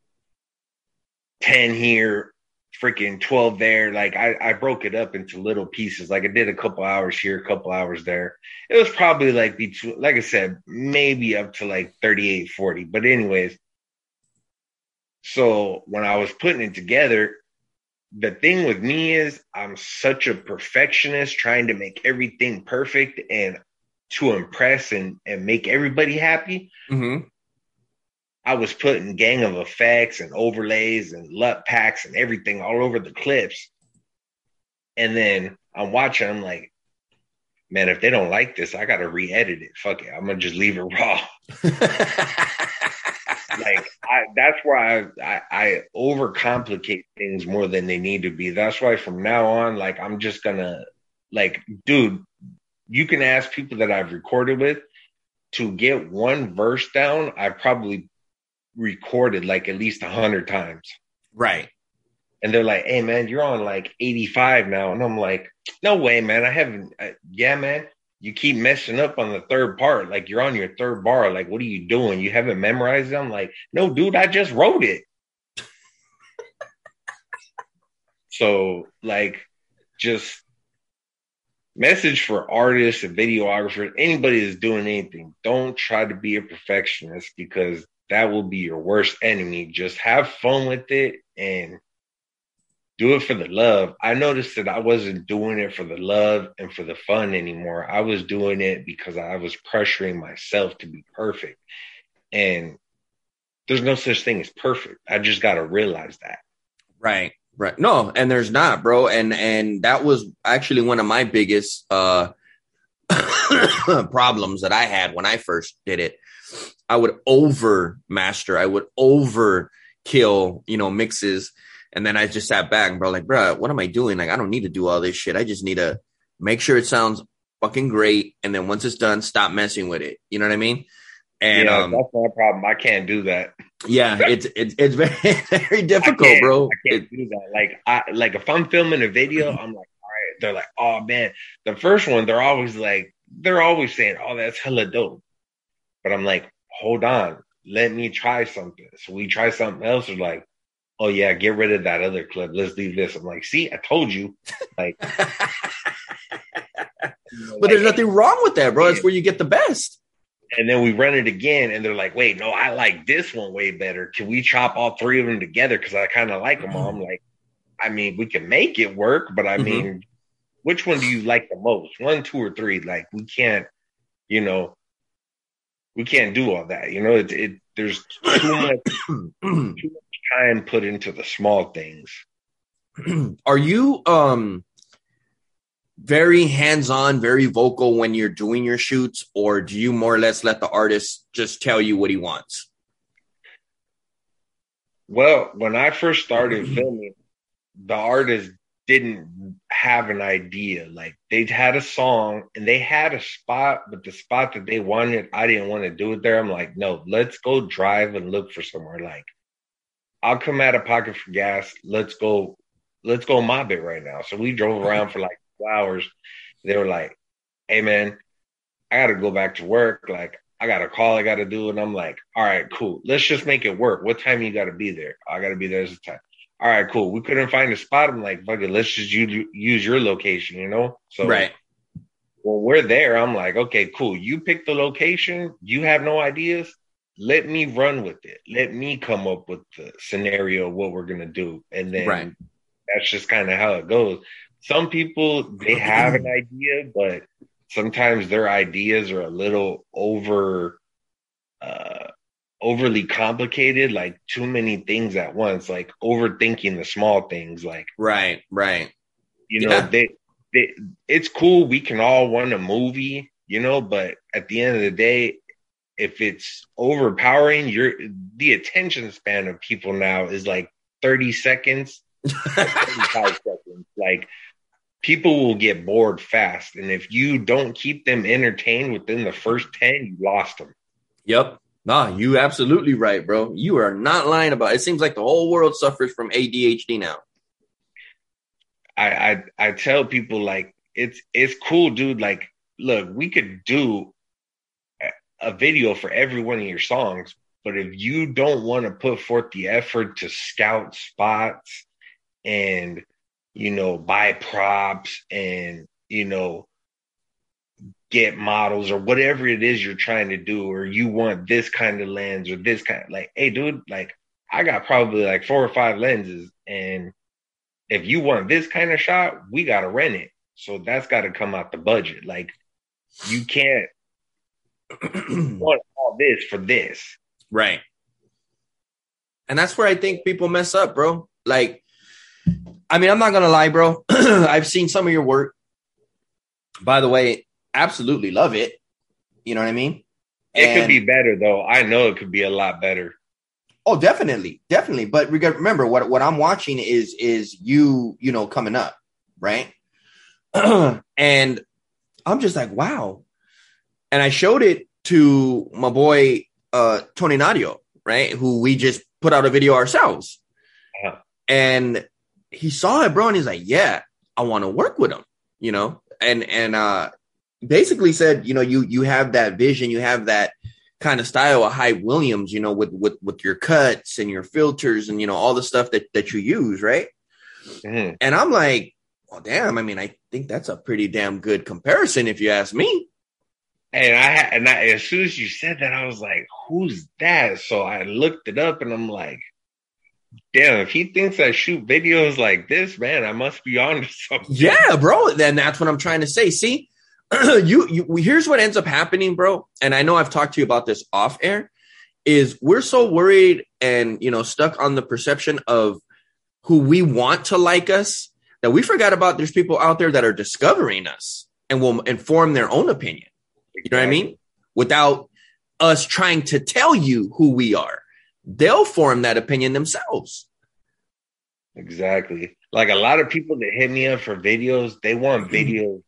10 here, freaking 12 there. Like, I broke it up into little pieces. Like, I did a couple hours here, a couple hours there. It was probably like between, like I said, maybe up to like 38, 40. But anyways, so when I was putting it together, the thing with me is I'm such a perfectionist, trying to make everything perfect and to impress and make everybody happy. Mm-hmm. I was putting Gang of Effects and overlays and LUT packs and everything all over the clips. And then I'm watching, I'm like, man, if they don't like this, I got to re-edit it. Fuck it. I'm going to just leave it raw. Like, that's why I overcomplicate things more than they need to be. That's why from now on, like, I'm just going to, like, dude, you can ask people that I've recorded with to get one verse down. I've probably recorded like at least 100 times. Right. And they're like, hey, man, you're on like 85 now. And I'm like, no way, man. I haven't. Yeah, man. You keep messing up on the third part. Like, you're on your third bar. Like, what are you doing? You haven't memorized them? Like, no, dude, I just wrote it. So, like, just message for artists and videographers, anybody that's doing anything. Don't try to be a perfectionist, because that will be your worst enemy. Just have fun with it and do it for the love. I noticed that I wasn't doing it for the love and for the fun anymore. I was doing it because I was pressuring myself to be perfect. And there's no such thing as perfect. I just got to realize that. Right. Right. No, and there's not, bro. And that was actually one of my biggest problems that I had when I first did it. I would over master. I would over kill, you know, mixes. And then I just sat back and bro, like, bro, what am I doing? Like, I don't need to do all this shit. I just need to make sure it sounds fucking great. And then once it's done, stop messing with it. You know what I mean? And yeah, that's my problem. I can't do that. Yeah, it's very difficult, bro. I can't do that. Like if I'm filming a video, I'm like, all right. They're like, oh man, the first one, they're always saying, oh, that's hella dope. But I'm like, hold on, let me try something. So we try something else. We're like, oh yeah, get rid of that other clip. Let's leave this. I'm like, see, I told you. Like, you know, but like, there's nothing wrong with that, bro. Yeah. It's where you get the best. And then we run it again, and they're like, wait, no, I like this one way better. Can we chop all three of them together? Because I kind of like them all. I'm like, I mean, we can make it work, but I mean, which one do you like the most? 1, 2, or 3? Like, we can't, you know, we can't do all that. You know, there's too much time put into the small things. Are you very hands-on, very vocal when you're doing your shoots, or do you more or less let the artist just tell you what he wants? Well, when I first started filming, the artist didn't have an idea. Like, they had a song and they had a spot, but the spot that they wanted, I didn't want to do it there. I'm like, no, let's go drive and look for somewhere. Like, I'll come out of pocket for gas. Let's go mob it right now. So we drove around for like 2 hours. They were like, hey man, I gotta go back to work. Like, I got a call I gotta do. And I'm like, all right, cool. Let's just make it work. What time you gotta be there? I gotta be there this time. All right, cool. We couldn't find a spot. I'm like, fuck it, let's just use your location, you know? So right. When we're there, I'm like, okay, cool. You pick the location. You have no ideas. Let me run with it. Let me come up with the scenario of what we're going to do. And then right. That's just kind of how it goes. Some people, they have an idea, but sometimes their ideas are a little overly complicated, like too many things at once, like overthinking the small things, like right, you know. Yeah. They it's cool, we can all want a movie, you know, but at the end of the day, if it's overpowering, the attention span of people now is like 30 seconds, 35 seconds. Like, people will get bored fast, and if you don't keep them entertained within the first 10, you lost them. Yep. Nah, you absolutely right, bro. You are not lying about it. It seems like the whole world suffers from ADHD now. I tell people, like, it's cool, dude. Like, look, we could do a video for every one of your songs, but if you don't want to put forth the effort to scout spots and, you know, buy props and, you know, get models or whatever it is you're trying to do, or you want this kind of lens or this kind of, like, hey dude, like, I got probably like 4 or 5 lenses, and if you want this kind of shot, we got to rent it. So that's got to come out the budget. Like, you can't want all this for this. Right. And that's where I think people mess up, bro. Like, I mean, I'm not going to lie, bro. I've seen some of your work. By the way, absolutely love it. You know what I mean? It could be better, though. I know it could be a lot better. Oh, definitely. Definitely. But remember, what I'm watching is you know, coming up, right? And I'm just like, wow. And I showed it to my boy, Tony Nadio, right? Who we just put out a video ourselves. Uh-huh. And he saw it, bro. And he's like, yeah, I want to work with him, you know? And basically said, you know, you have that vision, you have that kind of style of Hype Williams, you know, with your cuts and your filters and, you know, all the stuff that you use, right? Mm-hmm. And I'm like, well, damn, I mean, I think that's a pretty damn good comparison if you ask me. And as soon as you said that, I was like, who's that? So I looked it up and I'm like, damn, if he thinks I shoot videos like this, man, I must be on to something. Yeah, bro. Then that's what I'm trying to say. See, here's what ends up happening, bro. And I know I've talked to you about this off air, is we're so worried and, you know, stuck on the perception of who we want to like us that we forgot about there's people out there that are discovering us and will inform their own opinion. You know what I mean? Without us trying to tell you who we are. They'll form that opinion themselves. Exactly. Like a lot of people that hit me up for videos, they want videos,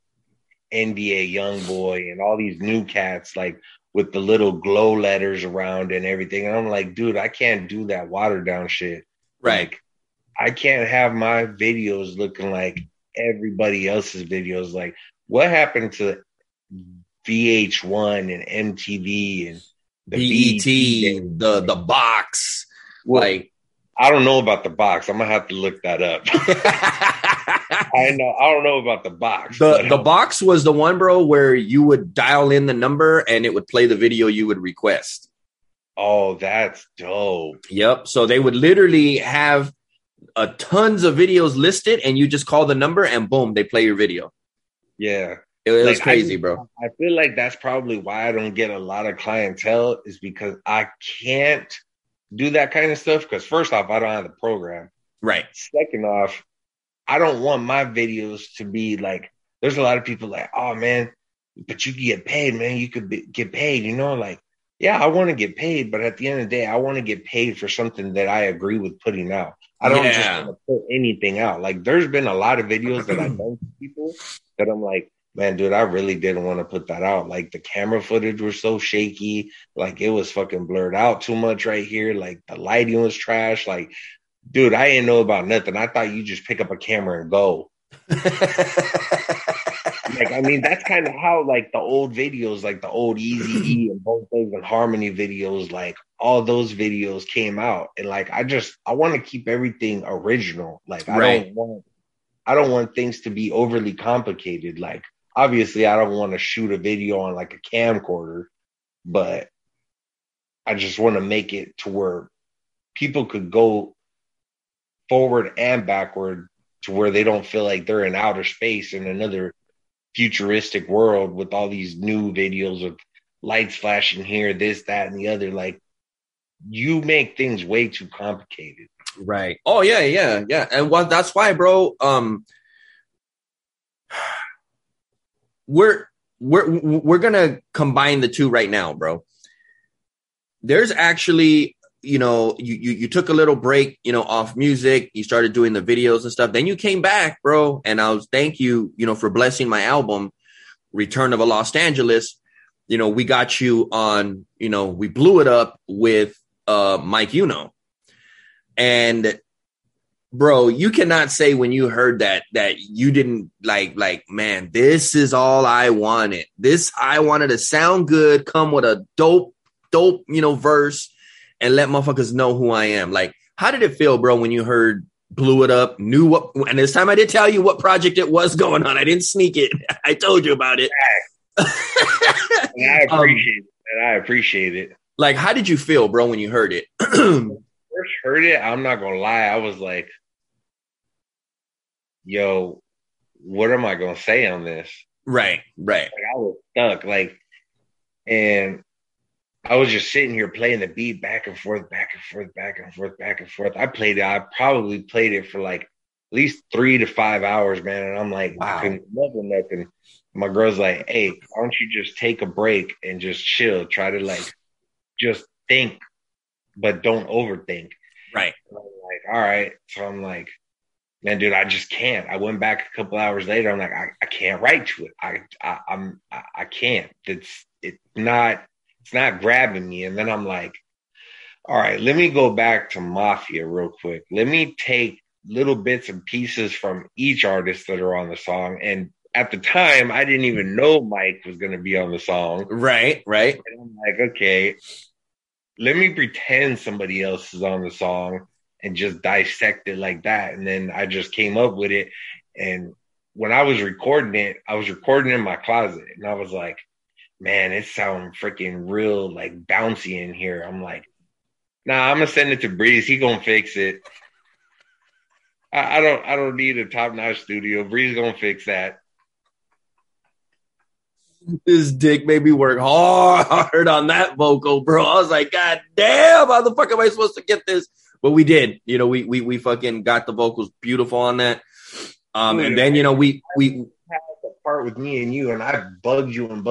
NBA YoungBoy and all these new cats, like with the little glow letters around and everything. And I'm like, dude, I can't do that watered down shit. Right. Like, I can't have my videos looking like everybody else's videos. Like, what happened to VH1 and MTV and the BET, the box? Well, like, I don't know about the box. I'm gonna have to look that up. I don't know about the box. The box was the one, bro, where you would dial in the number and it would play the video you would request. Oh, that's dope. Yep. So they would literally have tons of videos listed, and you just call the number and boom, they play your video. Yeah. It was like, crazy, bro. I feel like that's probably why I don't get a lot of clientele, is because I can't do that kind of stuff. Because first off, I don't have the program. Right. Second off, I don't want my videos to be like, there's a lot of people like, oh, man, but you can get paid, man. You could get paid, you know, like, yeah, I want to get paid. But at the end of the day, I want to get paid for something that I agree with putting out. I don't just want to put anything out. Like, there's been a lot of videos that I've done to people that I'm like, man, dude, I really didn't want to put that out. Like, the camera footage was so shaky. Like, it was fucking blurred out too much right here. Like, the lighting was trash. Like, dude, I didn't know about nothing. I thought you just pick up a camera and go. Like, I mean, that's kind of how, like, the old videos, like the old Eazy-E and Both Ways and Harmony videos, like, all those videos came out. And, like, I want to keep everything original. Like, right. I don't want things to be overly complicated. Like, obviously, I don't want to shoot a video on like a camcorder, but I just want to make it to where people could go forward and backward, to where they don't feel like they're in outer space in another futuristic world with all these new videos of lights flashing here, this, that, and the other. Like, you make things way too complicated. Right. Oh, yeah. And that's why, bro, We're gonna combine the two right now, bro. There's actually, you know, you took a little break, you know, off music. You started doing the videos and stuff. Then you came back, bro. And thank you, you know, for blessing my album, Return of a Los Angeles. You know, we got you on, you know, we blew it up with Mike Uno. And bro, you cannot say when you heard that you didn't like, man, this is all I wanted. I wanted to sound good, come with a dope, you know, verse and let motherfuckers know who I am. Like, how did it feel, bro, when you heard Blew It Up, and this time I did tell you what project it was going on. I didn't sneak it. I told you about it. I appreciate it. And I appreciate it. Like, how did you feel, bro, when you heard it? First heard it, I'm not going to lie. I was like, yo, what am I going to say on this? Right. Like, I was stuck. Like, and I was just sitting here playing the beat back and forth, back and forth, back and forth, back and forth. I probably played it for like at least 3 to 5 hours, man. And I'm like, wow. I couldn't love nothing. My girl's like, hey, why don't you just take a break and just chill? Try to like just think, but don't overthink. Right. And I'm like, all right. So I'm like, man, dude, I just can't. I went back a couple hours later. I'm like, I can't write to it. I can't. It's not grabbing me. And then I'm like, all right, let me go back to Mafia real quick. Let me take little bits and pieces from each artist that are on the song. And at the time, I didn't even know Mike was going to be on the song. Right. And I'm like, okay, let me pretend somebody else is on the song and just dissect it like that. And then I just came up with it. And when I was recording in my closet. And I was like, man, it sounds freaking real, like bouncy in here. I'm like, nah, I'm going to send it to Breeze. He going to fix it. I don't need a top-notch studio. Breeze going to fix that. This dick made me work hard on that vocal, bro. I was like, God damn, how the fuck am I supposed to get this? But we did. You know, we fucking got the vocals beautiful on that. And then, you know, we had the part with me and you, and I bugged you. I'm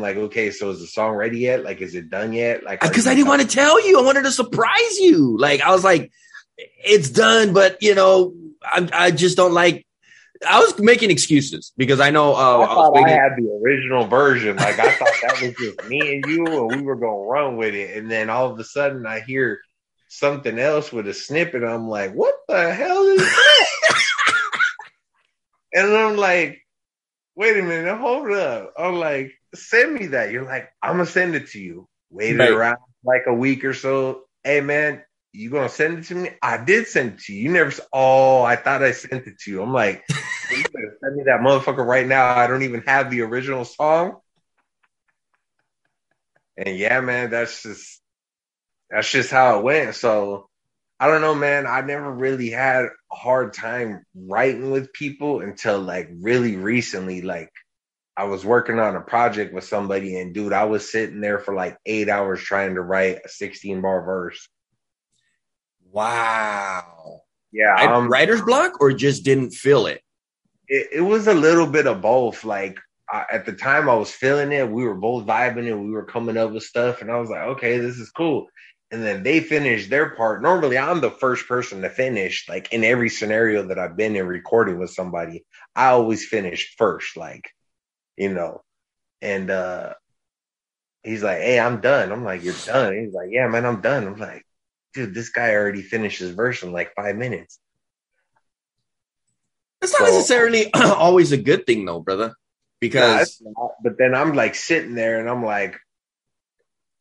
like, okay, so is the song ready yet? Like, is it done yet? Like, because I didn't want to tell you. I wanted to surprise you. Like, I was like, it's done, but, you know, I just don't like. I was making excuses because I know I had the original version. Like, I thought that was just me and you, and we were going to run with it. And then all of a sudden I hear something else with a snippet. I'm like, what the hell is that? And I'm like, wait a minute, hold up. I'm like, send me that. You're like, I'm going to send it to you. Waited around like a week or so. Hey, man, you going to send it to me? I did send it to you. You never said, oh, I thought I sent it to you. I'm like, you better send me that motherfucker right now. I don't even have the original song. And yeah, man, that's just how it went. So I don't know, man. I never really had a hard time writing with people until like really recently. Like, I was working on a project with somebody, and dude, I was sitting there for like 8 hours trying to write a 16-bar verse. Wow. Yeah. Writer's block, or just didn't feel it? It was a little bit of both. Like, at the time I was feeling it. We were both vibing and we were coming up with stuff. And I was like, okay, this is cool. And then they finished their part. Normally I'm the first person to finish. Like, in every scenario that I've been in recording with somebody, I always finish first. Like, you know, and he's like, hey, I'm done. I'm like, you're done? He's like, yeah, man, I'm done. I'm like, dude, this guy already finished his verse in like 5 minutes. That's not necessarily always a good thing, though, brother. Because, but then I'm like sitting there and I'm like,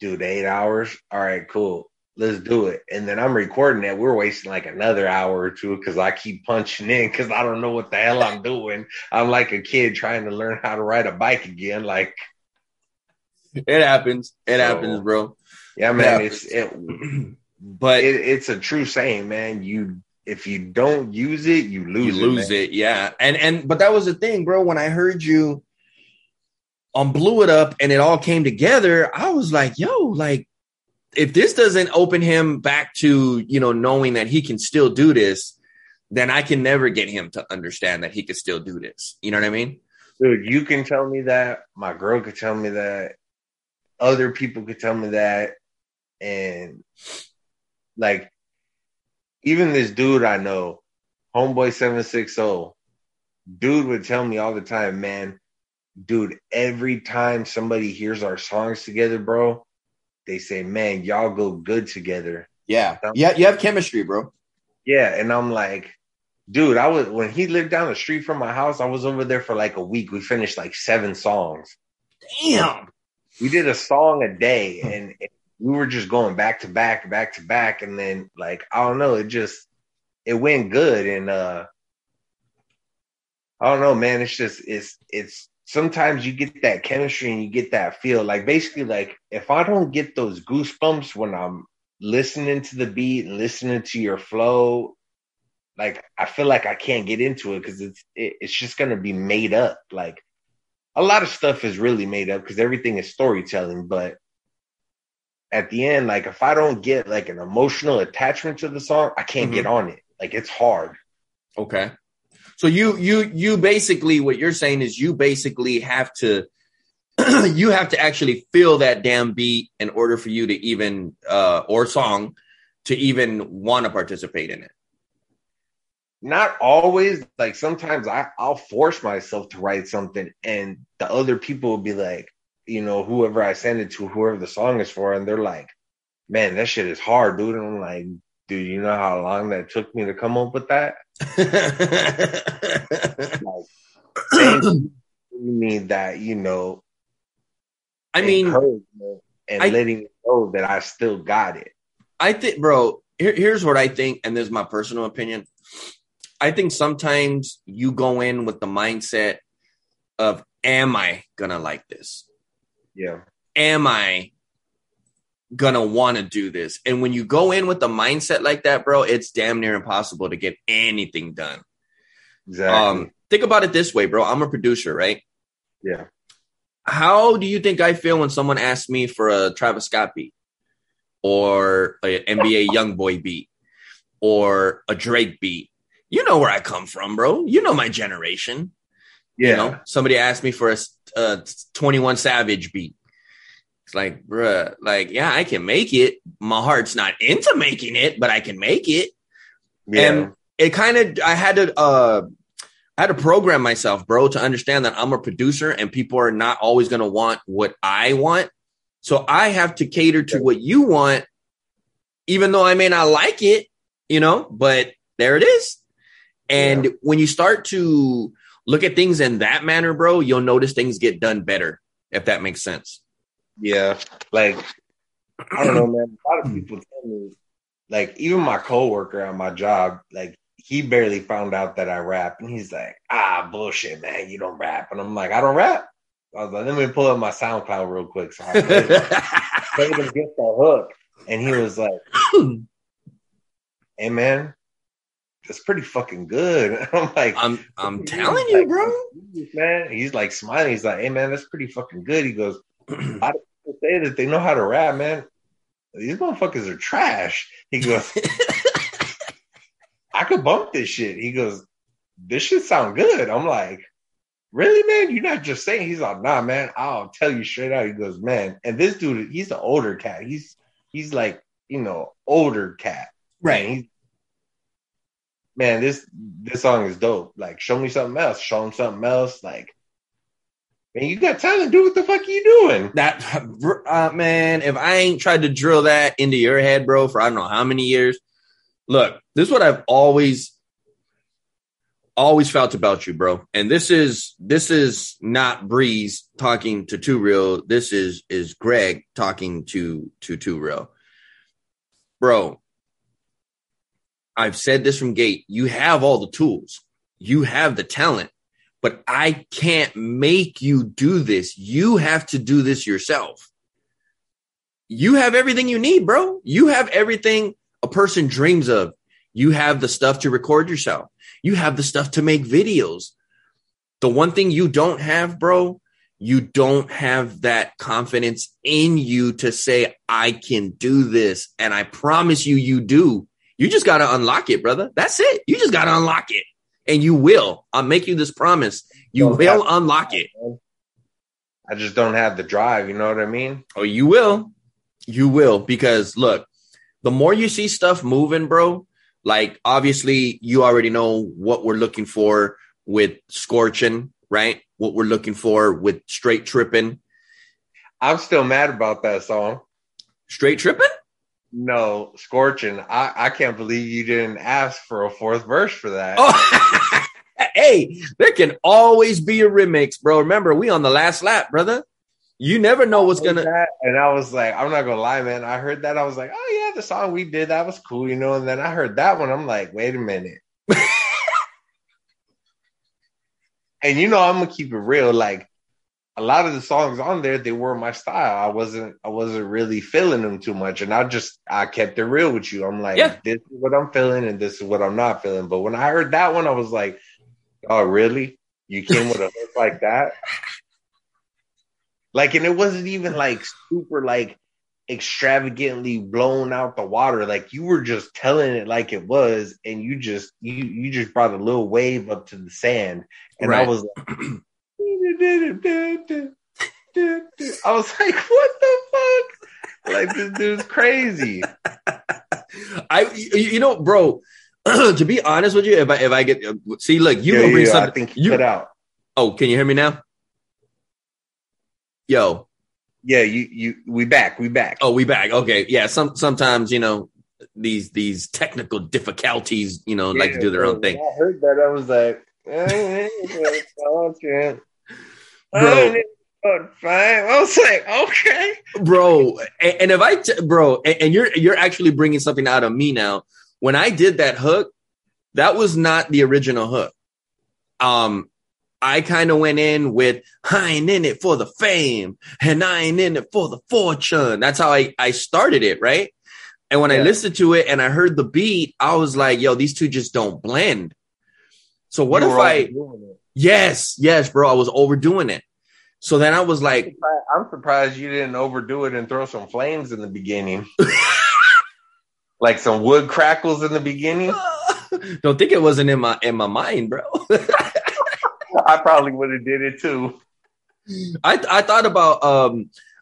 dude, 8 hours. All right, cool. Let's do it. And then I'm recording it. We're wasting like another hour or two because I keep punching in because I don't know what the hell I'm doing. I'm like a kid trying to learn how to ride a bike again. Like, it happens. It happens, bro. Yeah, man. But it's a true saying, man. If you don't use it, you lose it. Yeah. But that was the thing, bro. When I heard you on Blew It Up and it all came together, I was like, yo, like, if this doesn't open him back to, you know, knowing that he can still do this, then I can never get him to understand that he could still do this. You know what I mean? Dude, you can tell me that. My girl could tell me that. Other people could tell me that. And like, even this dude I know, Homeboy760, dude would tell me all the time, man, dude, every time somebody hears our songs together, bro, they say, man, y'all go good together. Yeah. Yeah, you have chemistry, bro. Yeah. And I'm like, dude, when he lived down the street from my house, I was over there for like a week. We finished like 7 songs. Damn. We did a song a day, and we were just going back to back. And then, like, I don't know, it went good. And I don't know, man, it's sometimes you get that chemistry and you get that feel. Like, basically, like, if I don't get those goosebumps when I'm listening to the beat and listening to your flow, like, I feel like I can't get into it because it's just going to be made up. Like, a lot of stuff is really made up because everything is storytelling, but at the end, like, if I don't get like an emotional attachment to the song, I can't get on it. Like, it's hard. Okay. So you basically, what you're saying is you basically have to, you have to actually feel that damn beat in order for you to even, or song to even want to participate in it. Not always. Like, sometimes I'll force myself to write something, and the other people will be like, you know, whoever I send it to, whoever the song is for, and they're like, man, that shit is hard, dude. And I'm like, dude, you know how long that took me to come up with that? Like, you mean that, you know, I mean, and letting you know that I still got it. I think, bro, here's what I think, and this is my personal opinion. I think sometimes you go in with the mindset of, am I gonna like this? Yeah. Am I gonna want to do this? And when you go in with a mindset like that, bro, it's damn near impossible to get anything done. Exactly. Think about it this way, bro. I'm a producer, right? Yeah. How do you think I feel when someone asks me for a Travis Scott beat or an NBA YoungBoy beat or a Drake beat? You know where I come from, bro. You know my generation. Yeah. You know, somebody asked me for a 21 Savage beat. It's like, bruh, like, yeah, I can make it. My heart's not into making it, but I can make it. Yeah. And it kind of, I had to program myself, bro, to understand that I'm a producer and people are not always going to want what I want. So I have to cater to what you want, even though I may not like it, you know, but there it is. And when you start to look at things in that manner, bro, you'll notice things get done better, if that makes sense. Yeah, like, I don't know, man. A lot of people tell me, like, even my coworker at my job, like, he barely found out that I rap, and he's like, bullshit, man, you don't rap. And I'm like, I don't rap. I was like, let me pull up my SoundCloud real quick. So I made him get the hook, and he was like, hey, man, that's pretty fucking good. And I'm like, I'm telling you, like, bro, man. He's like smiling. He's like, hey, man, that's pretty fucking good. He goes, a lot of people say that they know how to rap, man. These motherfuckers are trash. He goes, I could bump this shit. He goes, this shit sound good. I'm like, really, man? You're not just saying. He's like, nah, man, I'll tell you straight out. He goes, man. And this dude, he's an older cat. He's like, you know, older cat. Right. He's, man, this song is dope. Like, show me something else. Show him something else. Like, man, you got talent, dude. What the fuck are you doing? That, man, if I ain't tried to drill that into your head, bro, for I don't know how many years. Look, this is what I've always felt about you, bro. And this is not Breeze talking to Too Real. This is Greg talking to Too Real. Bro, I've said this from gate. You have all the tools. You have the talent. But I can't make you do this. You have to do this yourself. You have everything you need, bro. You have everything a person dreams of. You have the stuff to record yourself. You have the stuff to make videos. The one thing you don't have, bro, you don't have that confidence in you to say, I can do this. And I promise you, you do. You just got to unlock it, brother. That's it. You just got to unlock it. And you will. I'll make you this promise. You will unlock it. I just don't have the drive. You know what I mean? Oh, you will. You will. Because, look, the more you see stuff moving, bro, like, obviously, you already know what we're looking for with Scorchin, right? What we're looking for with Straight Tripping. I'm still mad about that song. Straight Tripping? No, Scorchin. I can't believe you didn't ask for a fourth verse for that. Oh. Hey, there can always be a remix, bro. Remember, we on the last lap, brother. You never know what's gonna. That, and I was like, I'm not gonna lie, man. I heard that. I was like, oh yeah, the song we did, that was cool, you know. And then I heard that one. I'm like, wait a minute. And you know, I'm gonna keep it real. Like, a lot of the songs on there, they were my style. I wasn't really feeling them too much. And I kept it real with you. I'm like, This is what I'm feeling and this is what I'm not feeling. But when I heard that one, I was like, oh, really? You came with a hook like that? Like, and it wasn't even like super like extravagantly blown out the water. Like you were just telling it like it was, and you just brought a little wave up to the sand. And right. I was like, I was like, what the fuck? Like, this dude's crazy. You know, bro, to be honest with you, if I get, see, look, you gonna bring something. I think you cut out. Oh, can you hear me now? Yo. Yeah, we back. Oh, we back. Okay. Yeah. Sometimes, you know, these technical difficulties, you know, like to do their own thing. I heard that. I was like, okay. Bro. I was like, okay. Bro, and if I and you're actually bringing something out of me now. When I did that hook, that was not the original hook. I kind of went in with, I ain't in it for the fame and I ain't in it for the fortune. That's how I started it, right? And when I listened to it and I heard the beat, I was like, yo, these two just don't blend. So what if I... Yes, bro, I was overdoing it. So then I was like... I'm surprised you didn't overdo it and throw some flames in the beginning. Like some wood crackles in the beginning. Don't think it wasn't in my mind, bro. I probably would have did it too. I thought about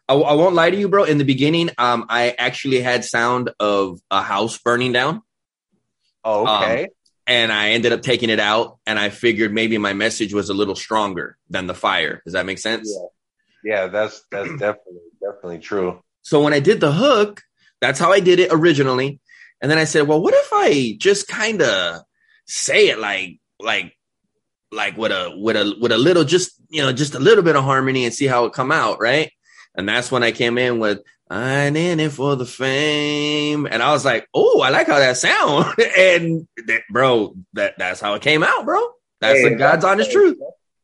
I won't lie to you, bro. In the beginning, I actually had sound of a house burning down. Oh, okay. And I ended up taking it out, and I figured maybe my message was a little stronger than the fire. Does that make sense? Yeah, that's definitely true. So when I did the hook, that's how I did it originally, and then I said, well, what if I just kind of say it like with a little, just, you know, just a little bit of harmony and see how it come out, right? And that's when I came in with, I'm in it for the fame. And I was like, oh, I like how that sound. And that's how it came out, bro. That's God's honest truth.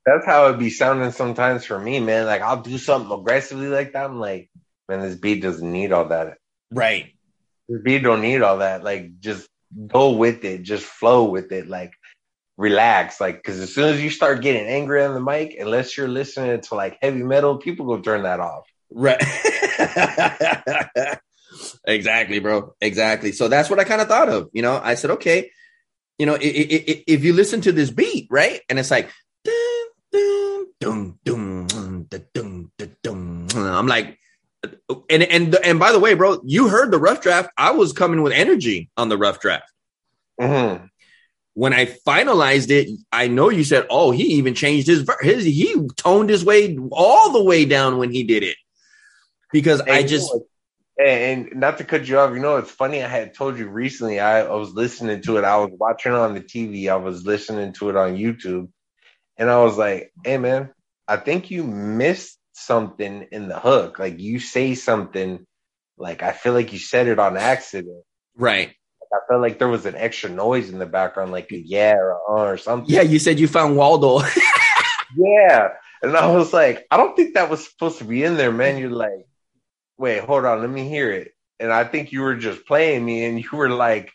That's how it be sounding sometimes for me, man. Like, I'll do something aggressively like that. I'm like, man, this beat doesn't need all that. Right. This beat don't need all that. Like, just go with it. Just flow with it. Like, relax, like, because as soon as you start getting angry on the mic, unless you're listening to like heavy metal, people go turn that off. Right. Exactly, bro. Exactly. So that's what I kind of thought of. You know, I said, okay, you know, if you listen to this beat, right, and it's like, I'm like, and by the way, bro, you heard the rough draft. I was coming with energy on the rough draft. Mm-hmm. When I finalized it, I know you said, oh, he even changed his he toned his way all the way down when he did it. Because and I just... and not to cut you off, you know, it's funny. I had told you recently, I was listening to it. I was watching it on the TV. I was listening to it on YouTube. And I was like, hey, man, I think you missed something in the hook. Like, you say something, like, I feel like you said it on accident. Right. I felt like there was an extra noise in the background, like a yeah or something. Yeah, you said you found Waldo. Yeah. And I was like, I don't think that was supposed to be in there, man. You're like, wait, hold on, let me hear it. And I think you were just playing me, and you were like,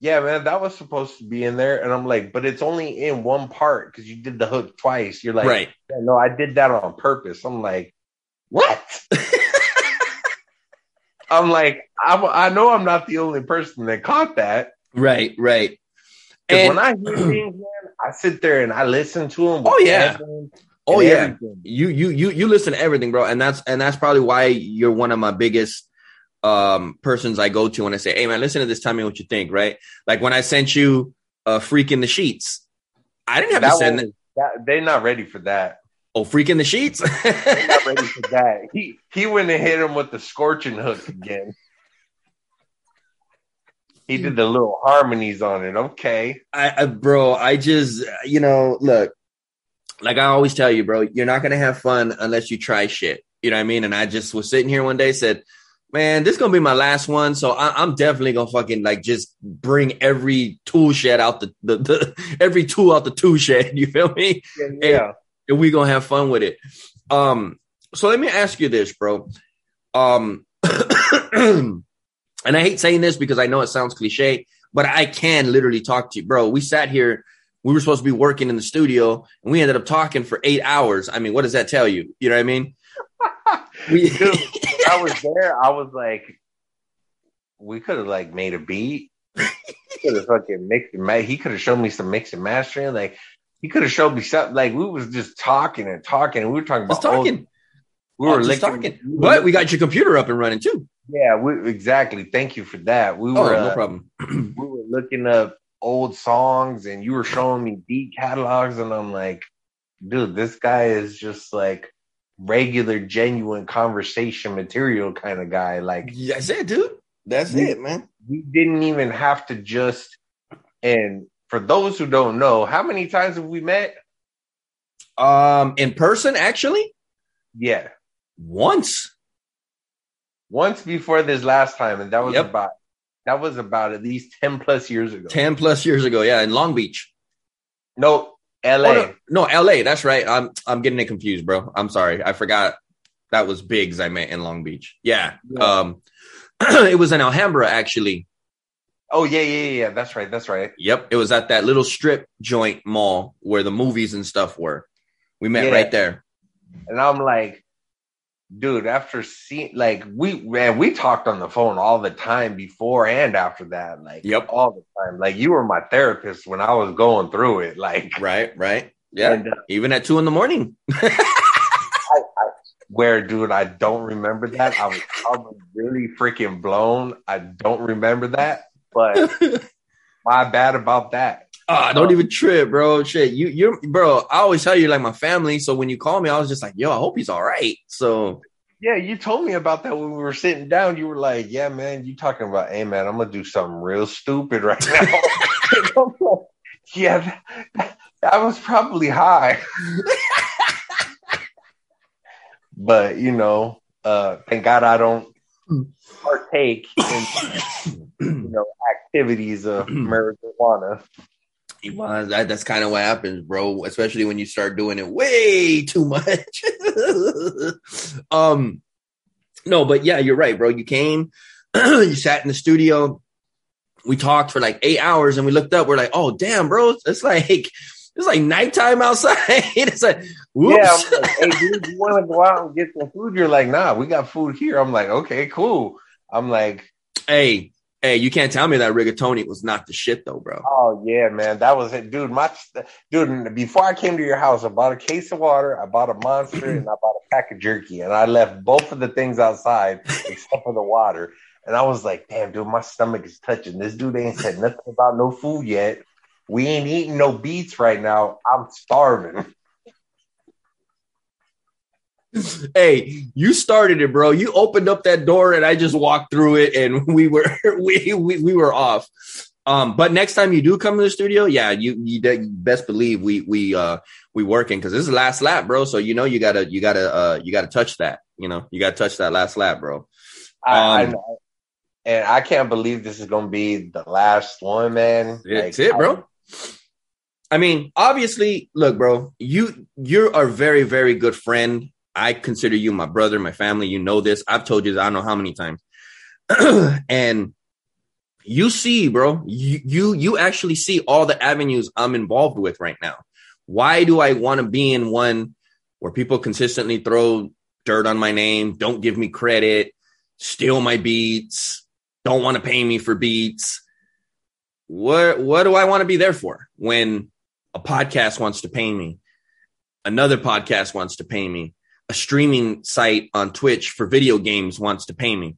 yeah, man, that was supposed to be in there. And I'm like, but it's only in one part because you did the hook twice. You're like, right. Yeah, no, I did that on purpose. I'm like, what? I'm like, I know I'm not the only person that caught that. Right, right. And when I hear things, man, I sit there and I listen to them. Oh yeah, oh yeah. Everything. You listen to everything, bro. And that's probably why you're one of my biggest persons I go to when I say, hey man, listen to this. Tell me what you think, right? Like when I sent you "Freak in the Sheets," I didn't have that to send it. They're not ready for that. Oh, Freak in the Sheets? I'm not ready for that. He went and hit him with the Scorchin hook again. He did the little harmonies on it. Okay. I just, you know, look, like I always tell you, bro, you're not going to have fun unless you try shit. You know what I mean? And I just was sitting here one day, said, man, this is going to be my last one. So I'm definitely going to fucking like just bring every tool shed out the every tool out the tool shed. You feel me? Yeah. And we gonna have fun with it. So let me ask you this, bro. And I hate saying this because I know it sounds cliche, but I can literally talk to you, bro. We sat here, we were supposed to be working in the studio, and we ended up talking for 8 hours. I mean, what does that tell you? You know what I mean? Dude, I was there. I was like, we could have like made a beat. Could have fucking mixed it. He could have shown me some mix and mastering. Like he could have showed me something. Like we was just talking and talking. And we were talking about talking. But we got your computer up and running too. Yeah, exactly. Thank you for that. We were no problem. We were looking up old songs, and you were showing me beat catalogs, and I'm like, dude, this guy is just like regular, genuine conversation material kind of guy. Like, that's it, dude. That's it, man. We didn't even have to just. And for those who don't know, how many times have we met? In person, actually. Yeah, once before this last time, and that was about at least 10+ years ago. 10+ years ago, yeah, in Long Beach. No, L.A. Oh, no, L.A. That's right. I'm getting it confused, bro. I'm sorry, I forgot that was Biggs I met in Long Beach. Yeah. It was in Alhambra, actually. Oh yeah. That's right. Yep, it was at that little strip joint mall where the movies and stuff were. We met right there. And I'm like, dude, after seeing, like, we talked on the phone all the time before and after that. Like, all the time. Like, you were my therapist when I was going through it. Like, right. Yeah. And, even at 2 a.m. I swear, dude, I don't remember that. I was probably really freaking blown. I don't remember that. But my bad about that. Don't even trip, bro. Shit, you're bro. I always tell you like my family. So when you call me, I was just like, yo, I hope he's all right. So yeah, you told me about that when we were sitting down. You were like, yeah, man, you talking about, hey, man, I'm gonna do something real stupid right now. Yeah, I was probably high, but you know, thank God I don't partake in activities of marijuana. Well, that's kind of what happens, bro, especially when you start doing it way too much. No, but yeah, you're right, bro. You came, you sat in the studio. We talked for like 8 hours and we looked up. We're like, oh, damn, bro. It's like nighttime outside. It's like, whoops. Yeah, I'm like, hey, dude, you want to go out and get some food? You're like, nah, we got food here. I'm like, okay, cool. I'm like, hey, you can't tell me that rigatoni was not the shit, though, bro. Oh, yeah, man. That was it. Dude, before I came to your house, I bought a case of water, I bought a Monster, and I bought a pack of jerky. And I left both of the things outside except for the water. And I was like, damn, dude, my stomach is touching. This dude ain't said nothing about no food yet. We ain't eating no beets right now. I'm starving. Hey, you started it, bro. You opened up that door and I just walked through it and we were off. But next time you do come to the studio, yeah, you best believe we working, because this is the last lap, bro. So, you know, you gotta touch that, you gotta touch that last lap, bro. I know. And I can't believe this is going to be the last one, man. That's it, bro. I mean, obviously, look, bro, you're a very, very good friend. I consider you my brother, my family. You know this. I've told you this, I don't know how many times. And you see, bro, you actually see all the avenues I'm involved with right now. Why do I want to be in one where people consistently throw dirt on my name, don't give me credit, steal my beats, don't want to pay me for beats? What do I want to be there for when a podcast wants to pay me? Another podcast wants to pay me. A streaming site on Twitch for video games wants to pay me.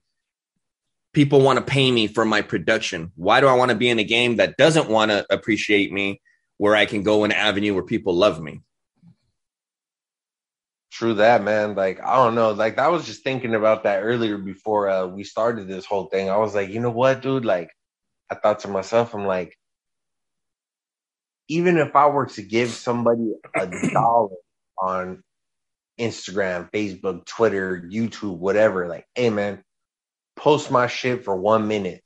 People want to pay me for my production. Why do I want to be in a game that doesn't want to appreciate me, where I can go in an avenue where people love me? True that, man. Like, I don't know. Like, I was just thinking about that earlier before we started this whole thing. I was like, you know what, dude? Like, I thought to myself, I'm like, even if I were to give somebody $1 on Instagram, Facebook, Twitter, YouTube, whatever, like, hey, man, post my shit for 1 minute.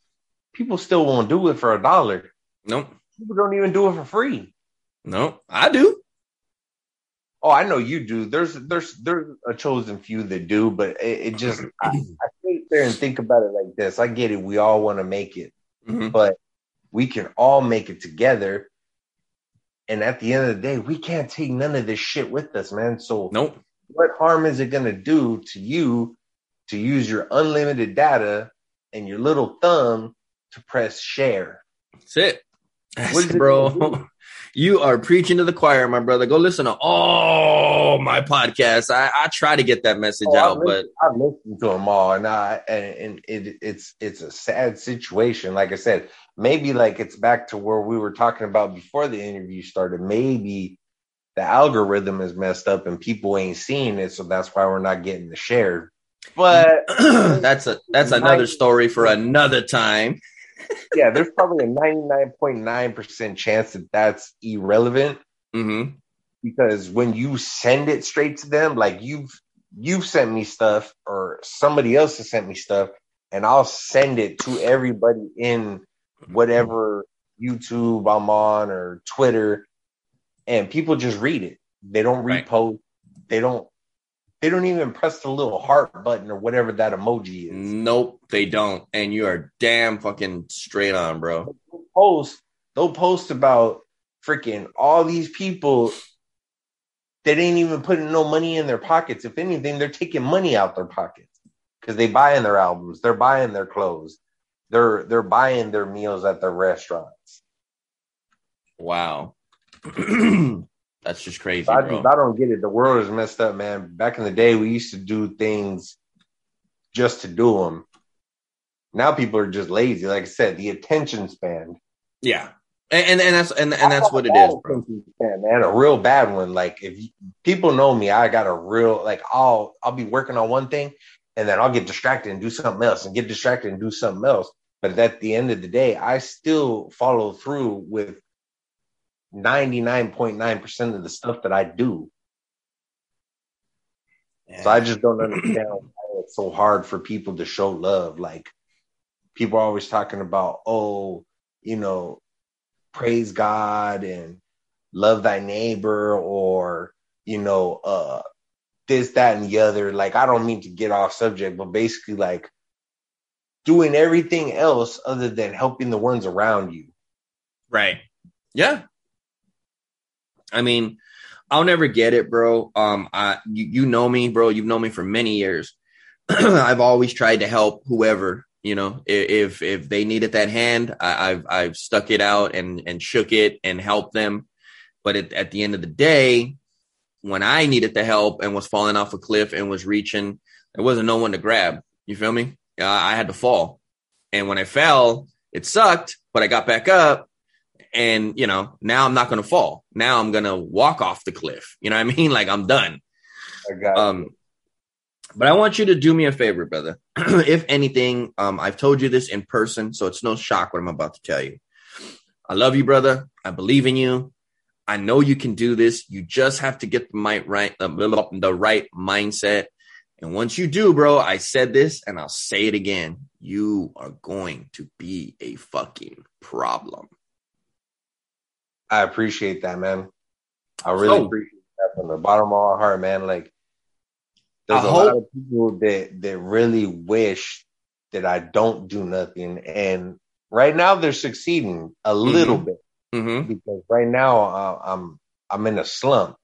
People still won't do it for $1. Nope. People don't even do it for free. Nope. I do. Oh, I know you do. There's a chosen few that do, but it just, I sit there and think about it like this. I get it. We all want to make it, but we can all make it together. And at the end of the day, we can't take none of this shit with us, man. So What harm is it going to do to you to use your unlimited data and your little thumb to press share? That's it. That's it, bro. You are preaching to the choir, my brother. Go listen to all my podcasts. I try to get that message out, but I've listened to them all, and it's a sad situation. Like I said, maybe like it's back to where we were talking about before the interview started. Maybe the algorithm is messed up and people ain't seeing it, so that's why we're not getting the share. But that's another story for another time. Yeah, there's probably a 99.9% chance that that's irrelevant, because when you send it straight to them, like you've sent me stuff or somebody else has sent me stuff, and I'll send it to everybody in whatever YouTube I'm on or Twitter, and people just read it. They don't repost. Right. They don't even press the little heart button or whatever that emoji is. Nope, they don't. And you are damn fucking straight on, bro. They'll post about freaking all these people that ain't even putting no money in their pockets. If anything, they're taking money out their pockets because they're buying their albums. They're buying their clothes. They're buying their meals at their restaurants. Wow. That's just crazy. I don't get it. The world is messed up, man. Back in the day, we used to do things just to do them. Now people are just lazy. Like I said, the attention span. Yeah, and that's what it is, bro. Man, a real bad one. Like people know me, I got a real like. I'll be working on one thing, and then I'll get distracted and do something else, and get distracted and do something else. But at the end of the day, I still follow through with 99.9% of the stuff that I do. Yeah. So I just don't understand why it's so hard for people to show love. Like people are always talking about, praise God and love thy neighbor, or, this, that, and the other. Like, I don't mean to get off subject, but basically like doing everything else other than helping the ones around you. Right. Yeah. I mean, I'll never get it, bro. You know me, bro. You've known me for many years. I've always tried to help whoever, if they needed that hand, I've stuck it out and shook it and helped them. But at the end of the day, when I needed the help and was falling off a cliff and was reaching, there wasn't no one to grab. You feel me? I had to fall. And when I fell, it sucked, but I got back up. And, now I'm not going to fall. Now I'm going to walk off the cliff. You know what I mean? Like, I'm done. But I want you to do me a favor, brother. If anything, I've told you this in person, so it's no shock what I'm about to tell you. I love you, brother. I believe in you. I know you can do this. You just have to get the right mindset. And once you do, bro, I said this and I'll say it again. You are going to be a fucking problem. I appreciate that, man. I really appreciate that from the bottom of my heart, man. Like, there's a lot of people that really wish that I don't do nothing. And right now they're succeeding a little bit, because right now I'm in a slump.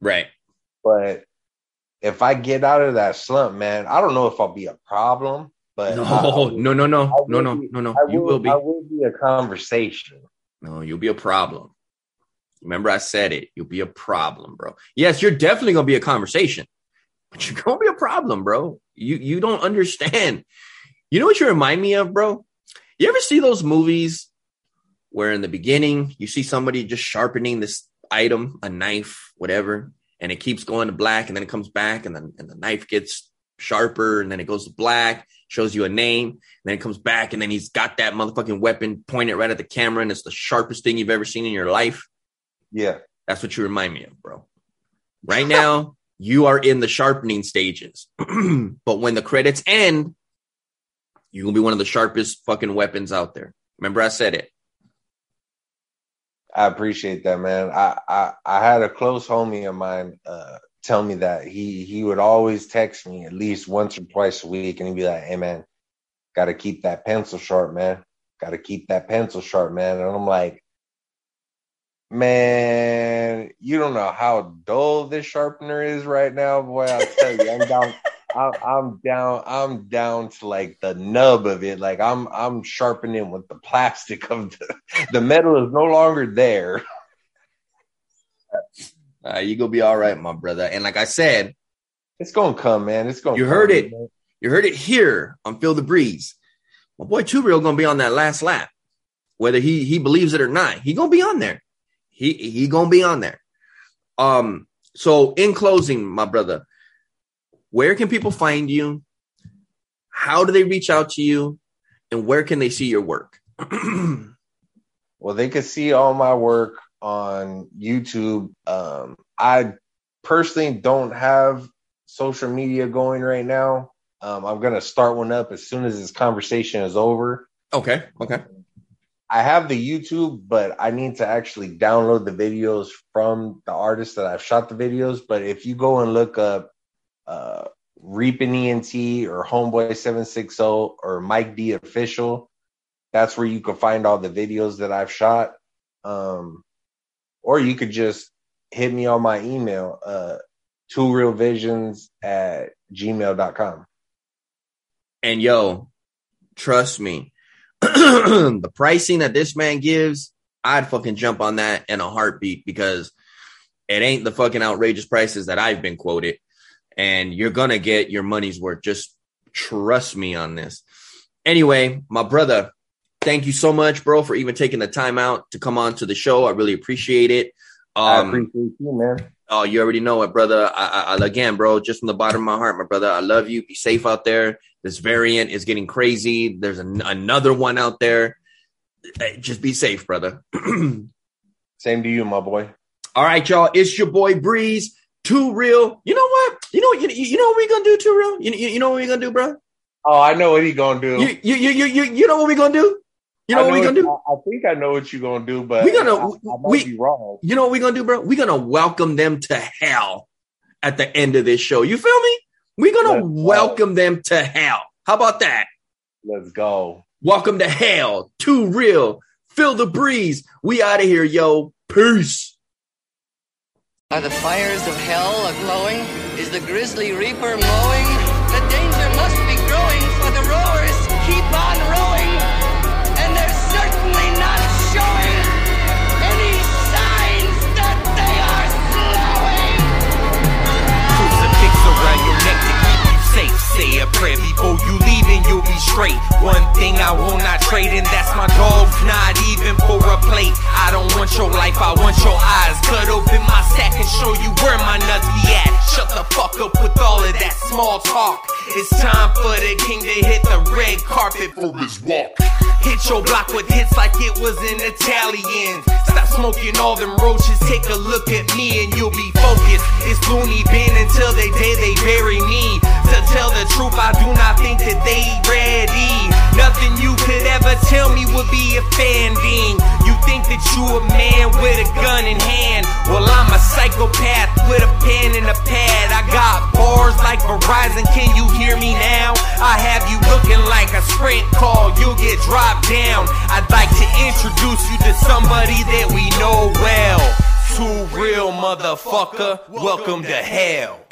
Right. But if I get out of that slump, man, I don't know if I'll be a problem, but no. You will be. I will be a conversation. No, you'll be a problem. Remember, I said it. You'll be a problem, bro. Yes, you're definitely going to be a conversation, but you're going to be a problem, bro. You don't understand. You know what you remind me of, bro? You ever see those movies where in the beginning you see somebody just sharpening this item, a knife, whatever, and it keeps going to black, and then it comes back, and the knife gets sharper, and then it goes to black, shows you a name, and then it comes back, and then he's got that motherfucking weapon pointed right at the camera, and it's the sharpest thing you've ever seen in your life. Yeah. That's what you remind me of, bro. Right now, you are in the sharpening stages. But when the credits end, you're going to be one of the sharpest fucking weapons out there. Remember, I said it. I appreciate that, man. I had a close homie of mine, tell me that he would always text me at least once or twice a week, and he'd be like, "Hey man, gotta keep that pencil sharp, man. Gotta keep that pencil sharp, man." And I'm like, Man, you don't know how dull this sharpener is right now, boy. I'll tell you, I'm down to like the nub of it. Like I'm sharpening with the plastic of the metal is no longer there. You gonna be all right, my brother. And like I said, it's gonna come, man. It's gonna. You heard it. Man. You heard it here on Feel the Breeze. My boy Too Real gonna be on that last lap, whether he believes it or not. He gonna be on there. He gonna be on there. So in closing, my brother. Where can people find you? How do they reach out to you? And where can they see your work? Well, they can see all my work on YouTube. I personally don't have social media going right now. I'm going to start one up as soon as this conversation is over. Okay. I have the YouTube, but I need to actually download the videos from the artists that I've shot the videos. But if you go and look up Reaping ENT or Homeboy760 or Mike D. Official, that's where you can find all the videos that I've shot. Or you could just hit me on my email, tworealvisions@gmail.com. And yo, trust me, the pricing that this man gives, I'd fucking jump on that in a heartbeat, because it ain't the fucking outrageous prices that I've been quoted. And you're going to get your money's worth. Just trust me on this. Anyway, my brother, thank you so much, bro, for even taking the time out to come on to the show. I really appreciate it. I appreciate you, man. Oh, you already know it, brother. I again, bro, just from the bottom of my heart, my brother, I love you. Be safe out there. This variant is getting crazy. There's another one out there. Just be safe, brother. Same to you, my boy. All right, y'all. It's your boy, Breeze. Too Real. You know what? You know what we're gonna do, Too Real? You know what we're gonna do, bro? Oh, I know what he gonna do. You know what we're gonna do? You know what we're gonna do? I think I know what you're gonna do, but I might be wrong. You know what we're gonna do, bro? We're gonna welcome them to hell at the end of this show. You feel me? We're gonna welcome them to hell. How about that? Let's go. Welcome to hell. Too Real. Feel the Breeze. We out of here, yo. Peace. Are the fires of hell a-glowing? Is the grisly reaper mowing? The danger must be growing, for the rowers keep on rowing, and they're certainly not showing any signs that they are slowing. Crucifix around your neck to keep you safe. Say a prayer before you leave and you'll be straight. One thing I will not trade, and that's my dog, not even for a plate. I don't want your life, I want your eyes. Cut open my sack and show you where my nuts be at. Shut the fuck up with all of that small talk. It's time for the king to hit the red carpet for his walk. Hit your block with hits like it was an Italian. Stop smoking all them roaches, take a look at me and you'll be focused. It's loony bin until the day they bury me. To tell the truth, I do not think that they ready. Nothing you could ever tell me would be offending. You think that you a man with a gun in hand? Well, I'm a psychopath with a pen and a pad. I got bars like Verizon, can you hear me now? I have you looking like a Sprint call, you'll get dropped down. I'd like to introduce you to somebody that we know well. Too Real, motherfucker, welcome to hell.